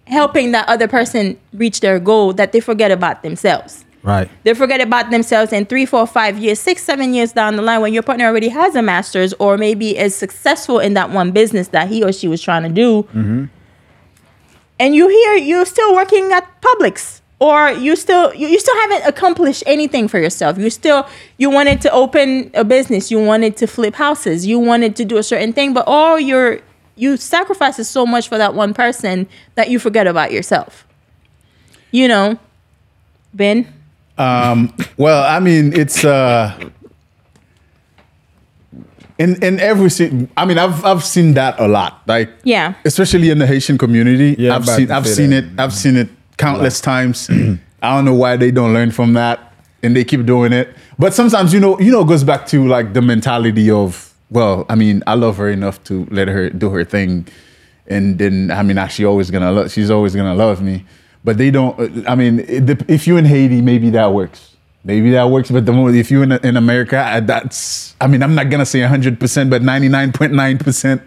helping that other person reach their goal that they forget about themselves. Right. They forget about themselves, and three, four, five years, six, seven years down the line, when your partner already has a master's or maybe is successful in that one business that he or she was trying to do, mm-hmm. and you hear you're still working at Publix. Or you still you, you still haven't accomplished anything for yourself. You still you wanted to open a business, you wanted to flip houses, you wanted to do a certain thing, but all your you sacrifice so much for that one person that you forget about yourself. You know, Ben? Um, well, I mean, it's... Uh, in, in every... I mean, I've I've seen that a lot. Like, yeah. Especially in the Haitian community. Yeah, I've seen I've seen that. it. I've seen it countless times. I don't know why they don't learn from that and they keep doing it. But sometimes, you know, you know, it goes back to like the mentality of... Well, I mean, I love her enough to let her do her thing, and then I mean, she always gonna love. She's always gonna love me. But they don't. I mean, if you're in Haiti, maybe that works. Maybe that works. But the moment if you're in in America, that's. I mean, I'm not gonna say one hundred percent, but ninety-nine point nine percent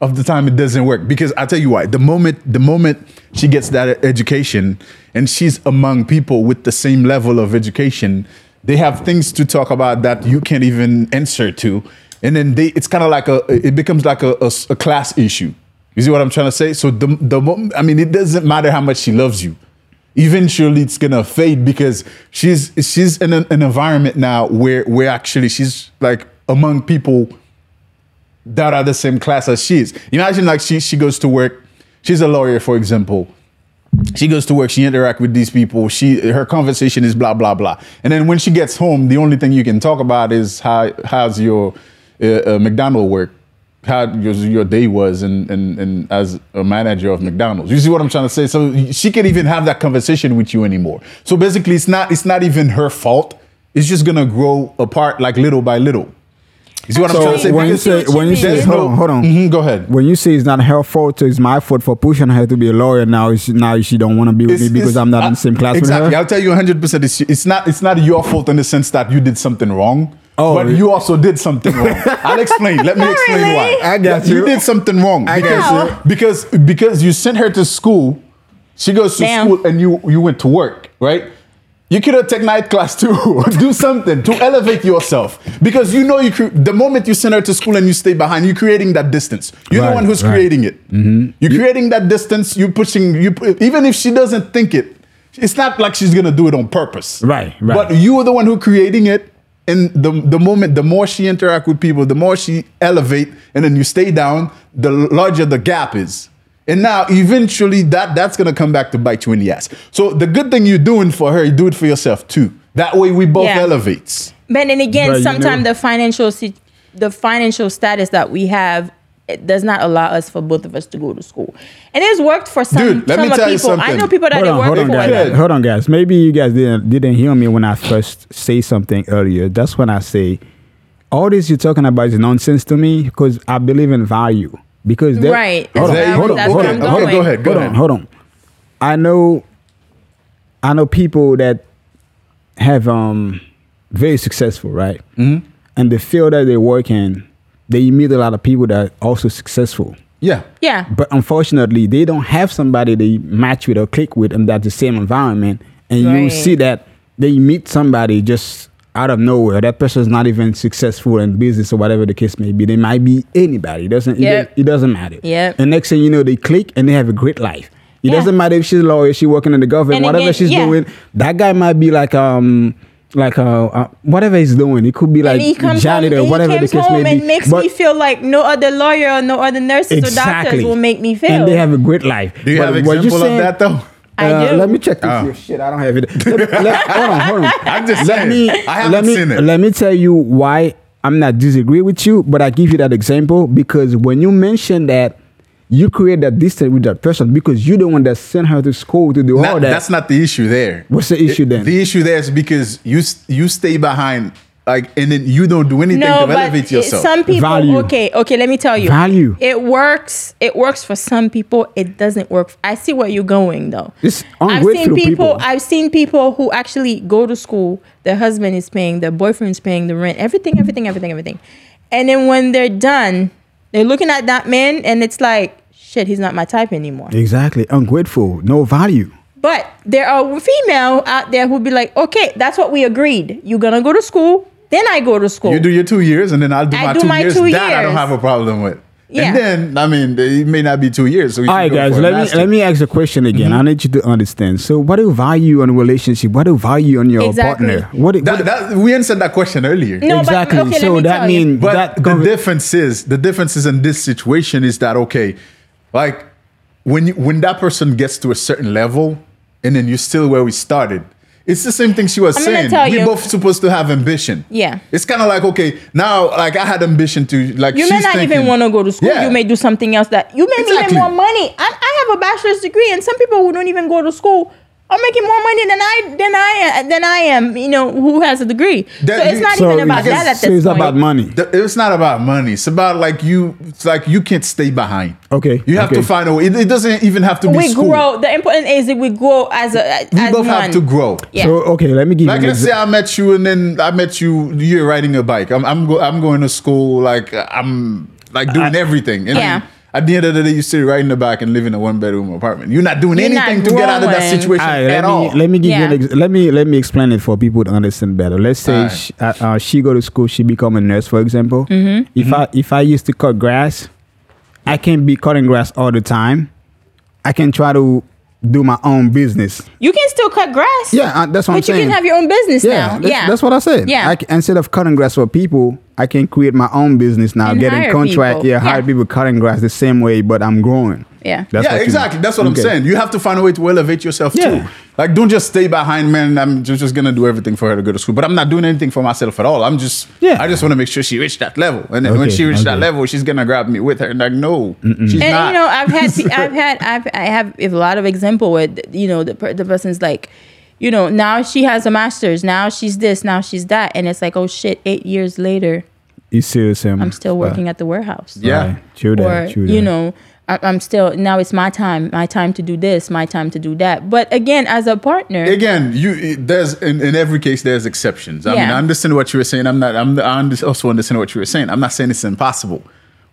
of the time it doesn't work. Because I tell you why. The moment the moment she gets that education and she's among people with the same level of education, they have things to talk about that you can't even answer to. And then they, it's kind of like a, it becomes like a, a, a class issue. You see what I'm trying to say? So the the moment, I mean, it doesn't matter how much she loves you. Eventually, it's gonna fade because she's she's in an, an environment now where where actually she's like among people that are the same class as she is. Imagine like she she goes to work. She's a lawyer, for example. She goes to work. She interact with these people. She her conversation is blah blah blah. And then when she gets home, the only thing you can talk about is how how's your Uh, uh, McDonald's work, how your, your day was, and and and as a manager of McDonald's. You see what I'm trying to say? So she can't even have that conversation with you anymore. So basically, it's not it's not even her fault. It's just gonna grow apart like little by little. You see what so I'm trying to say? When because you say, when you say hold on, hold on. Mm-hmm, go ahead. When you say it's not her fault, it's my fault for pushing her to be a lawyer. Now, she, now she don't want to be with it's, me because I'm not I, in the same class exactly, with her. I'll tell you one hundred percent. It's, it's not it's not your fault in the sense that you did something wrong. Oh, but really? You also did something wrong. I'll explain. Let me explain really. why. I got you. You did something wrong. I because, got you. Because, because you sent her to school, she goes to Damn. school and you, you went to work, right? You could have taken night class too. Do something to elevate yourself. Because you know you cre- the moment you send her to school and you stay behind, you're creating that distance. You're right, the one who's right. creating it. Mm-hmm. You're you- creating that distance. You're pushing. You Even if she doesn't think it, it's not like she's going to do it on purpose. Right, right. But you are the one who's creating it. And the the moment, the more she interact with people, the more she elevate, and then you stay down, the larger the gap is. And now, eventually, that, that's going to come back to bite you in the ass. So the good thing you're doing for her, you do it for yourself, too. That way, we both yeah. elevate. But then again, sometimes the financial the financial status that we have, it does not allow us for both of us to go to school. And it's worked for some, Dude, let some me tell people. You something. I know people that hold on, work hold on, for. Guys, hold on, guys. Maybe you guys didn't, didn't hear me when I first say something earlier. That's when I say all this you're talking about is nonsense to me because I believe in value. Because that, right, hold on, hold on, hold on, okay, go ahead, go hold ahead. on, hold on. I know, I know people that have um very successful, right? Mm-hmm. And the field that they work in, they meet a lot of people that are also successful. Yeah, yeah. But unfortunately, they don't have somebody they match with or click with, and that's the same environment. And right. you see that they meet somebody just out of nowhere. That person is not even successful in business or whatever the case may be. They might be anybody. It doesn't. Yep. It, it doesn't matter. Yeah. And next thing you know, they click and they have a great life. It yeah. doesn't matter if she's a lawyer, she's working in the government, and whatever again, she's yeah. doing. That guy might be like um. Like uh, uh, whatever he's doing, it could be like janitor, home, whatever the case may be. It makes but me feel like no other lawyer or no other nurses exactly. or doctors will make me feel. And they have a great life. Do you but have an example saying, of that though? I uh, do. Let me check this oh. here. Shit, I don't have it. Let me, let, hold on, hold on. I'm just let saying. Me, I haven't let me, seen it. Let me tell you why I'm not disagree with you, but I give you that example because when you mention that. You create that distance with that person because you don't want to send her to school to do not, all that. That's not the issue there. What's the issue it, then? The issue there is because you you stay behind, like, and then you don't do anything no, to elevate yourself. It, some people, value. okay, okay, let me tell you, value. It works. It works for some people. It doesn't work. I see where you're going though. It's I've seen people, people. I've seen people who actually go to school. Their husband is paying. Their boyfriend is paying the rent. Everything, everything, everything, everything. And then when they're done. They're looking at that man and it's like, shit, he's not my type anymore. Exactly. Ungrateful. No value. But there are female out there who'll be like, okay, that's what we agreed. You're going to go to school. Then I go to school. You do your two years and then I'll do I my do two my years. Two that years. I don't have a problem with. Yeah. And then, I mean, it may not be two years. So all right, guys, let me let me ask a question again. Mm-hmm. I need you to understand. So what do you value on a relationship? What do you value on your exactly. partner? What, what that, that, we answered that question earlier. No, exactly. But, okay, so that means... But that the, difference is, the difference is in this situation is that, okay, like when you, when that person gets to a certain level and then you're still where we started, it's the same thing she was I'm saying. We're you. both supposed to have ambition. Yeah. It's kind of like, okay, now, like, I had ambition to, like, you she's You may not thinking, even want to go to school. Yeah. You may do something else that... You may exactly. make more money. I, I have a bachelor's degree, and some people who don't even go to school are making more money than I than I, than I am, you know, who has a degree. That, so it's not so even about that at this point. It's about money. It's not about money. It's about, like, you It's like you can't stay behind. Okay. You have okay. to find a way. It, it doesn't even have to be we school. We grow. The important is that we grow as a We as both one. have to grow. Yeah. So, okay, let me give like you an Like, let's example. say I met you, and then I met you, you're riding a bike. I'm I'm, go, I'm going to school, like, I'm, like, doing I, everything. And yeah. I'm, At the end of the day, you sit right in the back and live in a one-bedroom apartment. You're not doing You're anything not to get out of that situation all right, at me, all. Let me give yeah. you an ex- let me let me explain it for people to understand better. Let's say right. she, uh, uh, she go to school, she become a nurse, for example. Mm-hmm. If mm-hmm. I if I used to cut grass, I can't be cutting grass all the time. I can try to do my own business. You can still cut grass. Yeah, uh, that's what but I'm saying. But you can have your own business yeah, now. That's, yeah, that's what I said. Yeah, I, instead of cutting grass for people. I can create my own business now, and getting contract, people. yeah, hire yeah. people cutting grass the same way, but I'm growing. Yeah, that's yeah, exactly. Mean. That's what okay. I'm saying. You have to find a way to elevate yourself yeah. too. Like, don't just stay behind, man. I'm just, just gonna do everything for her to go to school, but I'm not doing anything for myself at all. I'm just, yeah. I just want to make sure she reached that level, and then okay. when she reached okay. that level, she's gonna grab me with her. And like, no, Mm-mm. she's and, not. And you know, I've had, I've had, I've, I have a lot of example where you know the the person's like. You know, now she has a master's. Now she's this. Now she's that. And it's like, oh shit! Eight years later, you serious? I'm still working uh, at the warehouse. Yeah, right. true that. Or, true that. You know, I, I'm still. Now it's my time. My time to do this. My time to do that. But again, as a partner, again, you there's in, in every case there's exceptions. I yeah. mean, I understand what you were saying. I'm not. I'm. I also understand what you were saying. I'm not saying it's impossible.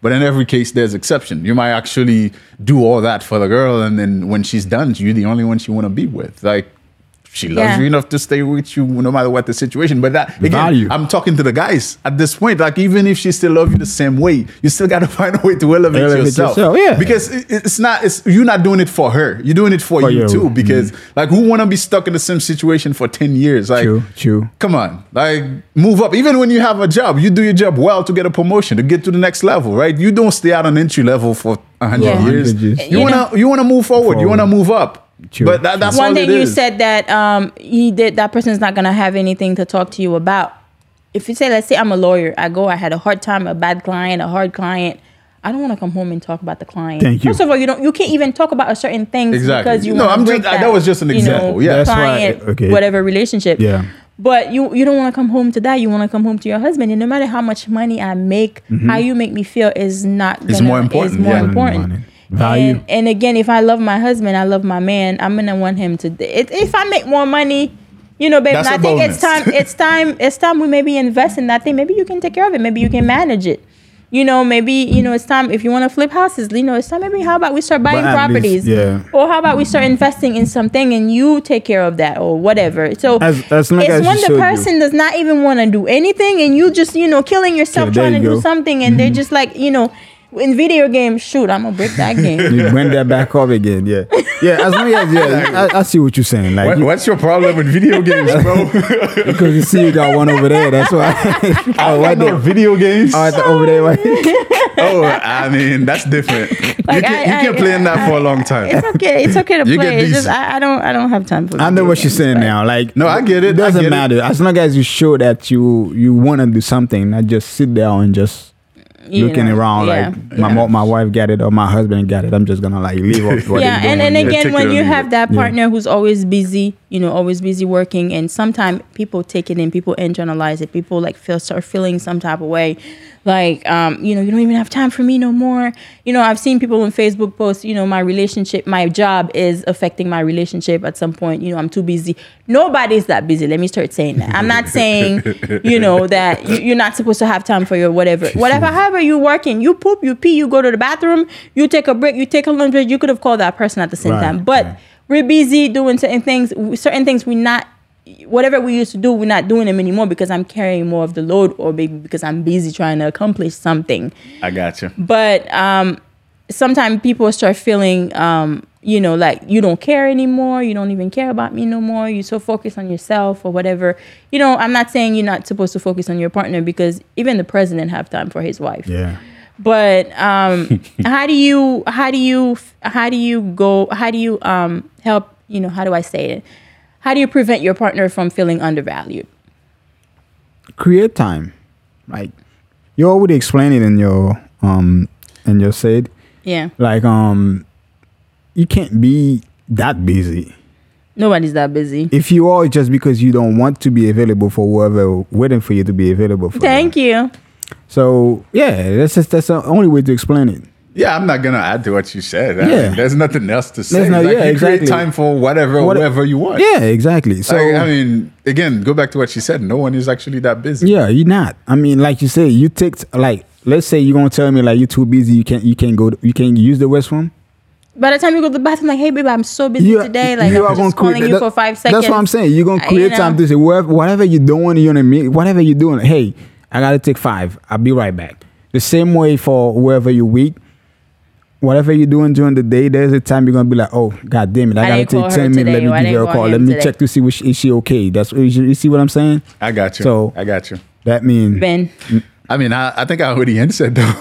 But in every case, there's exception. You might actually do all that for the girl, and then when she's done, you're the only one she want to be with. Like. She loves yeah. you enough to stay with you no matter what the situation. But that, again, value. I'm talking to the guys at this point. Like, even if she still loves you the same way, you still got to find a way to elevate, elevate yourself. yourself yeah. Because it's not, it's, you're not doing it for her. You're doing it for, for you, you too. Because, mm-hmm. like, who want to be stuck in the same situation for ten years? Like, true, true. Come on. Like, move up. Even when you have a job, you do your job well to get a promotion, to get to the next level, right? You don't stay at an entry level for one hundred yeah. years. You want to you want to move forward. forward. You want to move up. True. But that, that's one thing you is. said that um, he did. That person's not gonna have anything to talk to you about. If you say, let's say I'm a lawyer, I go, I had a hard time, a bad client, a hard client. I don't want to come home and talk about the client. Thank you. First of all, you don't, you can't even talk about a certain things exactly. because you. No, I'm just that, that was just an example. You know, yeah, that's client, right. Okay. Whatever relationship. Yeah. But you, you don't want to come home to that. You want to come home to your husband. And no matter how much money I make, mm-hmm. how you make me feel is not gonna, it's more important. It's more yeah. important. Value. And, and again, if I love my husband, I love my man, I'm going to want him to... It, if I make more money, you know, babe, I think bonus. it's time It's time, It's time. time we maybe invest in that thing. Maybe you can take care of it. Maybe you can manage it. You know, maybe, you know, it's time, if you want to flip houses, you know, it's time, maybe how about we start buying properties? Least, yeah. Or how about we start investing in something and you take care of that or whatever. So as, as it's as when the person you. does not even want to do anything and you just, you know, killing yourself yeah, trying you to go. do something and mm-hmm. they're just like, you know, in video games, shoot, I'm going to break that game. You bring that back up again, yeah. Yeah, as long as, yeah, I, I see what you're saying. Like, what, you, what's your problem with video games, bro? Because you see you got one over there, that's why. I, I like no video games. Oh, the, over there, right? Oh, I mean, that's different. Like, you can, I, you can I, play I, in that I, for a long time. It's okay, it's okay to you play. It's just, I, I, don't, I don't have time for that. I know what games, you're saying now. Like, no, I get it. It doesn't matter. It. As long as you show that you, you want to do something, not just sit there and just... You looking know, around yeah, like my yeah. my wife got it or my husband got it. I'm just gonna like leave off. What yeah, and and again, when you have that partner yeah. who's always busy, you know, always busy working, and sometimes people take it in, people internalize it, people like feel start feeling some type of way, like um, you know, you don't even have time for me no more. You know, I've seen people on Facebook post, you know, my relationship, my job is affecting my relationship at some point. You know, I'm too busy. Nobody's that busy. Let me start saying that. I'm not saying, you know, that you're not supposed to have time for your whatever, whatever. I have you working, you poop, you pee, you go to the bathroom, you take a break, you take a lunch break, you could have called that person at the same right, time. But right. we're busy doing certain things, certain things we're not, whatever we used to do, we're not doing them anymore because I'm carrying more of the load or maybe because I'm busy trying to accomplish something. I got you. But um, sometimes people start feeling, um, you know, like you don't care anymore, you don't even care about me no more, you're so focused on yourself or whatever. You know, I'm not saying you're not supposed to focus on your partner because even the president have time for his wife. Yeah. But um, how do you, how do you, how do you go, how do you um, help, you know, how do I say it? How do you prevent your partner from feeling undervalued? Create time. Like you already explained it in your, um, in your said. Yeah. Like, um, you can't be that busy. Nobody's that busy. If you are, just because you don't want to be available for whoever waiting for you to be available for. Thank them. you. So yeah, that's just, that's the only way to explain it. Yeah, I'm not gonna add to what you said. I yeah. mean, there's nothing else to say. Not, like, yeah, you exactly. create time for whatever, what, whatever you want. Yeah, exactly. So like, I mean, again, go back to what she said. No one is actually that busy. Yeah, you're not. I mean, like you say, you take t- like let's say you're gonna tell me like you're too busy. You can't. You can't go. To, you can't use the restroom. By the time you go to the bathroom, like, hey, babe, I'm so busy you, today. Like, you I'm just calling create, you that, for five seconds. That's what I'm saying. You're going to create I, you know, time to say, whatever, whatever you're doing, you're gonna meet, whatever you're doing, hey, I got to take five. I'll be right back. The same way for wherever you're weak, whatever you're doing during the day, there's a time you're going to be like, oh, God damn it, I, I got to take ten minutes. Today. Let me I give her a call. Let me today. check to see which, is she okay. That's You see what I'm saying? I got you. So I got you. That means... Ben. N- I mean, I, I think I already answered though. No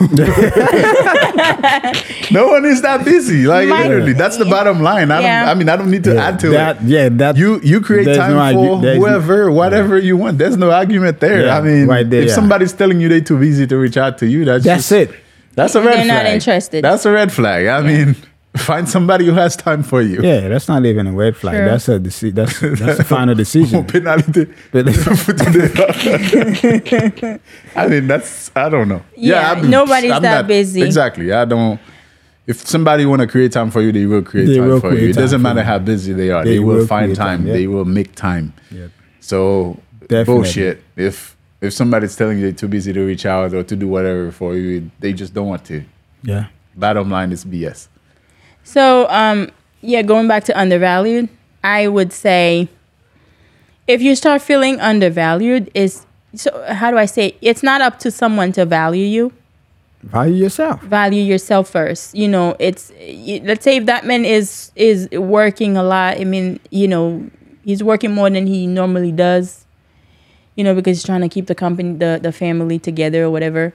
one is that busy. Like My, literally, that's the bottom line. I yeah. don't. I mean, I don't need to yeah, add to that, it. Yeah, that you you create time no for argu- whoever, no, whatever yeah. you want. There's no argument there. Yeah, I mean, right there, if yeah. somebody's telling you they're too busy to reach out to you, that's that's just, it. That's a red they're flag. They're not interested. That's a red flag. I yeah. mean, find somebody who has time for you. Yeah, that's not even a red flag. Sure. That's a deci- That's that's the final decision. Penalty. I mean, that's I don't know. Yeah, yeah I'm, nobody's I'm that not, busy. Exactly. I don't. If somebody want to create time for you, they will create they time will for create you. It doesn't matter how busy they are. They, they will, will find time. time. Yep. They will make time. Yep. So Definitely. bullshit. If if somebody's telling you they're too busy to reach out or to do whatever for you, they just don't want to. Yeah. Bottom line is B S. So, um, yeah, going back to undervalued, I would say if you start feeling undervalued, it's, so how do I say, it's not up to someone to value you. Value yourself. Value yourself first. You know, it's, you, let's say if that man is, is working a lot, I mean, you know, he's working more than he normally does, you know, because he's trying to keep the company, the, the family together or whatever.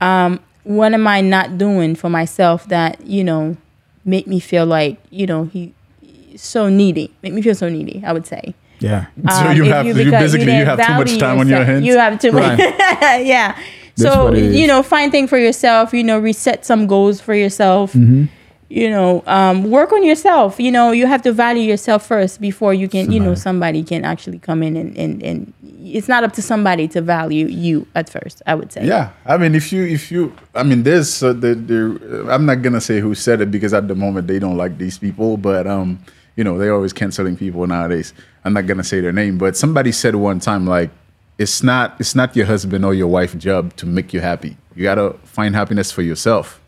Um, what am I not doing for myself that, you know, make me feel like, you know, he, he so needy. Make me feel so needy, I would say. Yeah. Um, so you have, you, you basically, you, you have too much time yourself, on your hands. You have too much. Right. yeah. That's so, you know, find things for yourself, you know, reset some goals for yourself. Mm-hmm. you know, um, work on yourself. You know, you have to value yourself first before you can, somebody. you know, somebody can actually come in and, and, and it's not up to somebody to value you at first, I would say. Yeah. I mean, if you, if you, I mean, there's, uh, the, the, I'm not going to say who said it because at the moment they don't like these people, but, um, you know, they're always canceling people nowadays. I'm not going to say their name, but somebody said one time, like, it's not, it's not your husband or your wife's job to make you happy. You got to find happiness for yourself.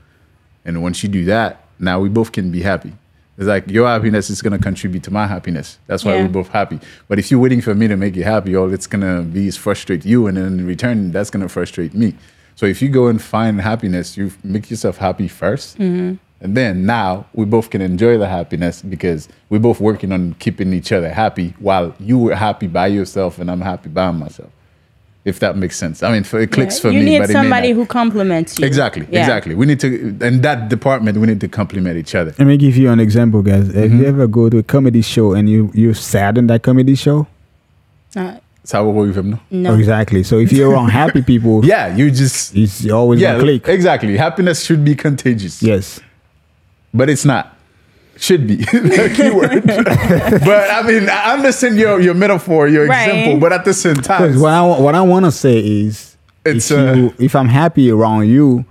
And once you do that, now we both can be happy. It's like your happiness is going to contribute to my happiness. That's why yeah. we're both happy. But if you're waiting for me to make you happy, all it's going to be is frustrate you. And then in return, that's going to frustrate me. So if you go and find happiness, you make yourself happy first. Mm-hmm. And then now we both can enjoy the happiness because we're both working on keeping each other happy while you were happy by yourself and I'm happy by myself. If that makes sense. I mean, for, it clicks yeah. for you me. You need but somebody who compliments you. Exactly, yeah. exactly. We need to, in that department, we need to compliment each other. Let me give you an example, guys. Mm-hmm. If you ever go to a comedy show and you, you're sad in that comedy show? Uh, no. Oh, exactly. So if you're around happy people. Yeah, you just. It's always yeah, gonna click. Exactly. Happiness should be contagious. Yes. But it's not. Should be. Keyword. But I mean, I understand your, your metaphor, your right. example, but at the same time. What I, what I want to say is, it's if, uh, you, if I'm happy around you,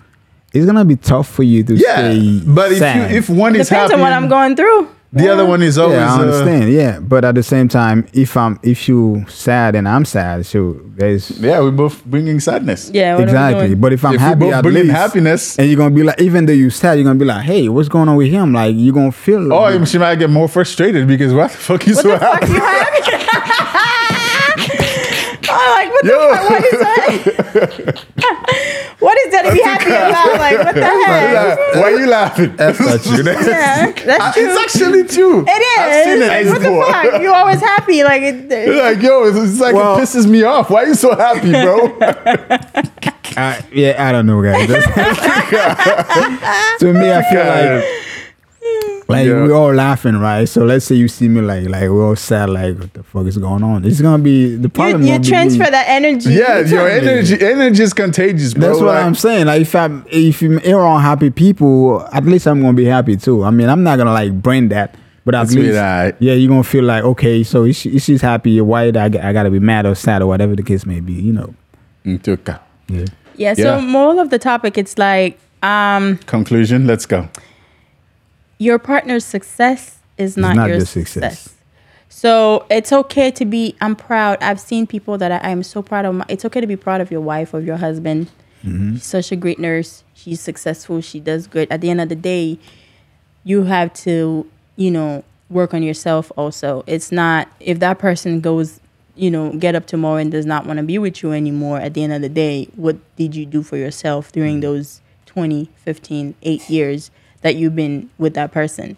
it's going to be tough for you to yeah, stay but if sad. You, if one is happy. Depends on what I'm going through. The yeah. other one is always. Yeah, I understand, uh, yeah. But at the same time, if I'm if you sad and I'm sad, so there's. Yeah, we're both bringing sadness. Yeah, exactly. But if I'm if happy, we're both at bringing least, happiness. And you're going to be like, even though you're sad, you're going to be like, hey, what's going on with him? Like, you're going to feel. Oh, like, she might get more frustrated because what the fuck is so happy? I'm like, what the Yo. fuck? What is that? What is that to be happy about? Like, what the heck? Why are you laughing? That's not true. Yeah, that's true. It's actually true. It is. I've seen it. Like, what the fuck? You're always happy. Like, it, you're like, yo, it's, it's like well, it pisses me off. Why are you so happy, bro? uh, yeah, I don't know, guys. To me, I feel like. Like yeah. we're all laughing, right? So let's say you see me like like we're all sad, like what the fuck is going on? It's gonna be the problem. You, you transfer be, that energy. Yeah, your energy energy is contagious, bro. That's what like, I'm saying. Like if I'm if you're all happy people, at least I'm gonna be happy too. I mean, I'm not gonna like bring that, but at least right. yeah, you're gonna feel like okay, so if, she, if she's happy, why did I, I gotta be mad or sad or whatever the case may be, you know? Yeah. Yeah. yeah so yeah. Moral of the topic, it's like um, conclusion. Let's go. Your partner's success is not, not your success. success. So it's okay to be, I'm proud. I've seen people that I, I'm so proud of. My, it's okay to be proud of your wife, of your husband. Mm-hmm. She's such a great nurse. She's successful. She does good. At the end of the day, you have to, you know, work on yourself also. It's not, if that person goes, you know, get up tomorrow and does not want to be with you anymore, at the end of the day, what did you do for yourself during those twenty, fifteen, eight years? That you've been with that person.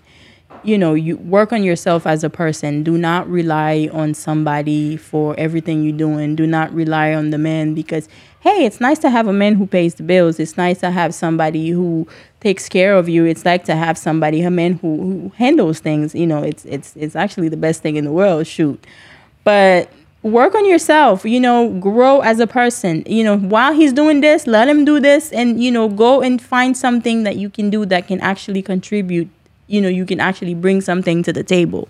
You know, you work on yourself as a person. Do not rely on somebody for everything you're doing. Do not rely on the man because, hey, it's nice to have a man who pays the bills. It's nice to have somebody who takes care of you. It's like to have somebody, a man who, who handles things. You know, it's it's it's actually the best thing in the world, shoot. But work on yourself, you know, grow as a person. You know, while he's doing this, let him do this and, you know, go and find something that you can do that can actually contribute. You know, you can actually bring something to the table.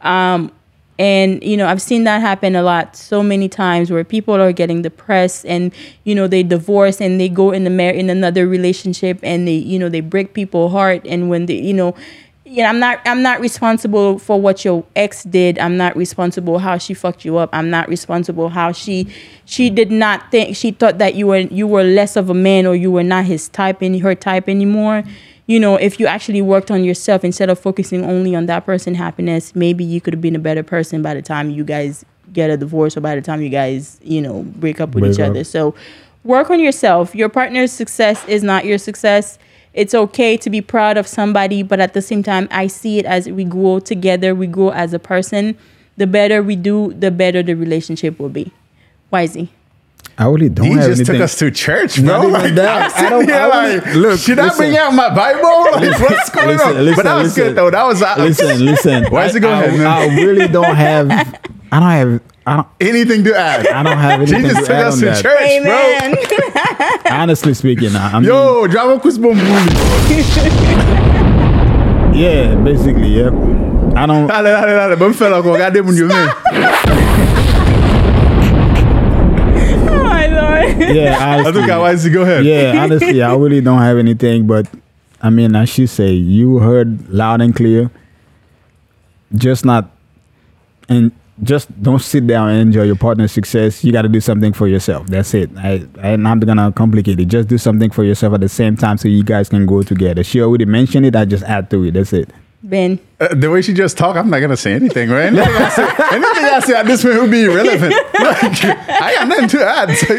Um, and, you know, I've seen that happen a lot so many times where people are getting depressed and, you know, they divorce and they go in the mar- in another relationship and they, you know, they break people's heart. And when they, you know, You know, I'm not I'm not responsible for what your ex did. I'm not responsible how she fucked you up. I'm not responsible how she she did not think she thought that you were you were less of a man or you were not his type and her type anymore. You know, if you actually worked on yourself instead of focusing only on that person's happiness, maybe you could have been a better person by the time you guys get a divorce or by the time you guys, you know, break up with break each up. other. So work on yourself. Your partner's success is not your success. It's okay to be proud of somebody, but at the same time, I see it as we grow together, we grow as a person. The better we do, the better the relationship will be. Y Z. I really don't he have anything. He just took us to church, bro. Like, that. I don't, I like, really, look, should listen. I bring out my Bible? Like, what's going listen, on? Listen, but that was listen, good, though. That was... Uh, listen, listen. Y Z, go I, ahead, I, I really don't have... I don't have... I don't, anything to add. I don't have anything Jesus to add. She just took us to that. church, Amen. Bro. Honestly speaking, I mean, yo, drama kus bombuli. Yeah, basically, yeah. I don't. I don't. But fella, go goddamn you, man. Oh my lord. Yeah, honestly, I think I was to go ahead. Yeah, honestly, I really don't have anything, but I mean, I should say you heard loud and clear. Just not, and just don't sit down and enjoy your partner's success. You got to do something for yourself. That's it. I, I'm not gonna complicate it. Just do something for yourself at the same time, so you guys can go together. She already mentioned it. I just add to it. That's it. Ben, uh, the way she just talked, I'm not gonna say anything, right? Anything I say, anything I say at this point would be irrelevant. Like, I got nothing to add. So,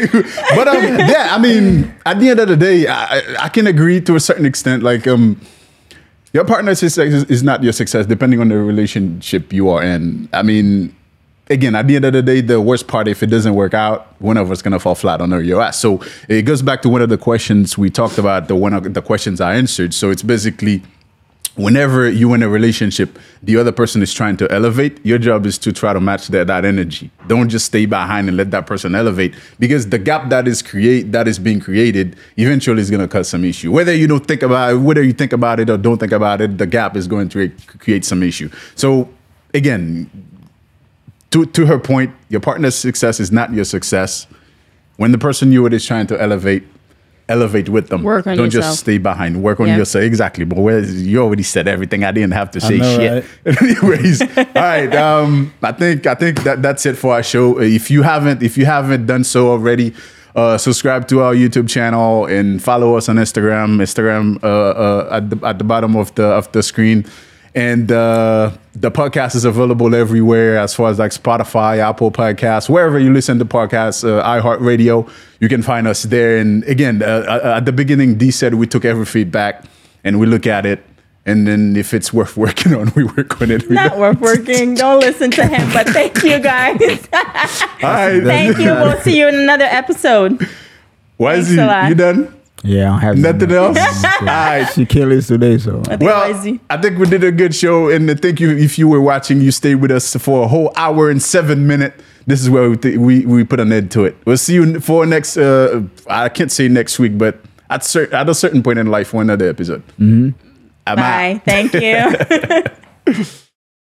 but um, yeah, I mean, at the end of the day, I, I can agree to a certain extent. Like, um, your partner's success is, is not your success, depending on the relationship you are in. I mean, again, at the end of the day, the worst part, if it doesn't work out, one of us gonna fall flat on your ass. So it goes back to one of the questions we talked about. The one of the questions I answered. So it's basically, whenever you're in a relationship, the other person is trying to elevate. Your job is to try to match that, that energy. Don't just stay behind and let that person elevate, because the gap that is create that is being created eventually is going to cause some issue. Whether you don't think about it, whether you think about it or don't think about it, the gap is going to create some issue. So again, to to her point, your partner's success is not your success. When the person you with is trying to elevate, elevate with them. Work on Don't yourself. Just stay behind. Work on yeah. yourself. Exactly. But where you already said everything. I didn't have to say know, shit. Right? Anyways, all right. Um, I think I think that that's it for our show. If you haven't, if you haven't done so already, uh, subscribe to our YouTube channel and follow us on Instagram. Instagram uh, uh, at the at the bottom of the of the screen. And uh, the podcast is available everywhere, as far as like Spotify, Apple Podcasts, wherever you listen to podcasts, uh, iHeartRadio. You can find us there. And again, uh, at the beginning, D said we took every feedback and we look at it. And then if it's worth working on, we work on it. We Not worth working. Don't listen to him. But thank you, guys. All right. Thank you. We'll see you in another episode. Y Z, you done? Yeah, I don't have nothing else. All right, she killed us today, so I well, Y Z. I think we did a good show, and thank you if you were watching. You stayed with us for a whole hour and seven minutes. This is where we th- we we put an end to it. We'll see you for next. Uh, I can't say next week, but at cer- at a certain point in life, for another episode. Mm-hmm. Bye. Out. Thank you.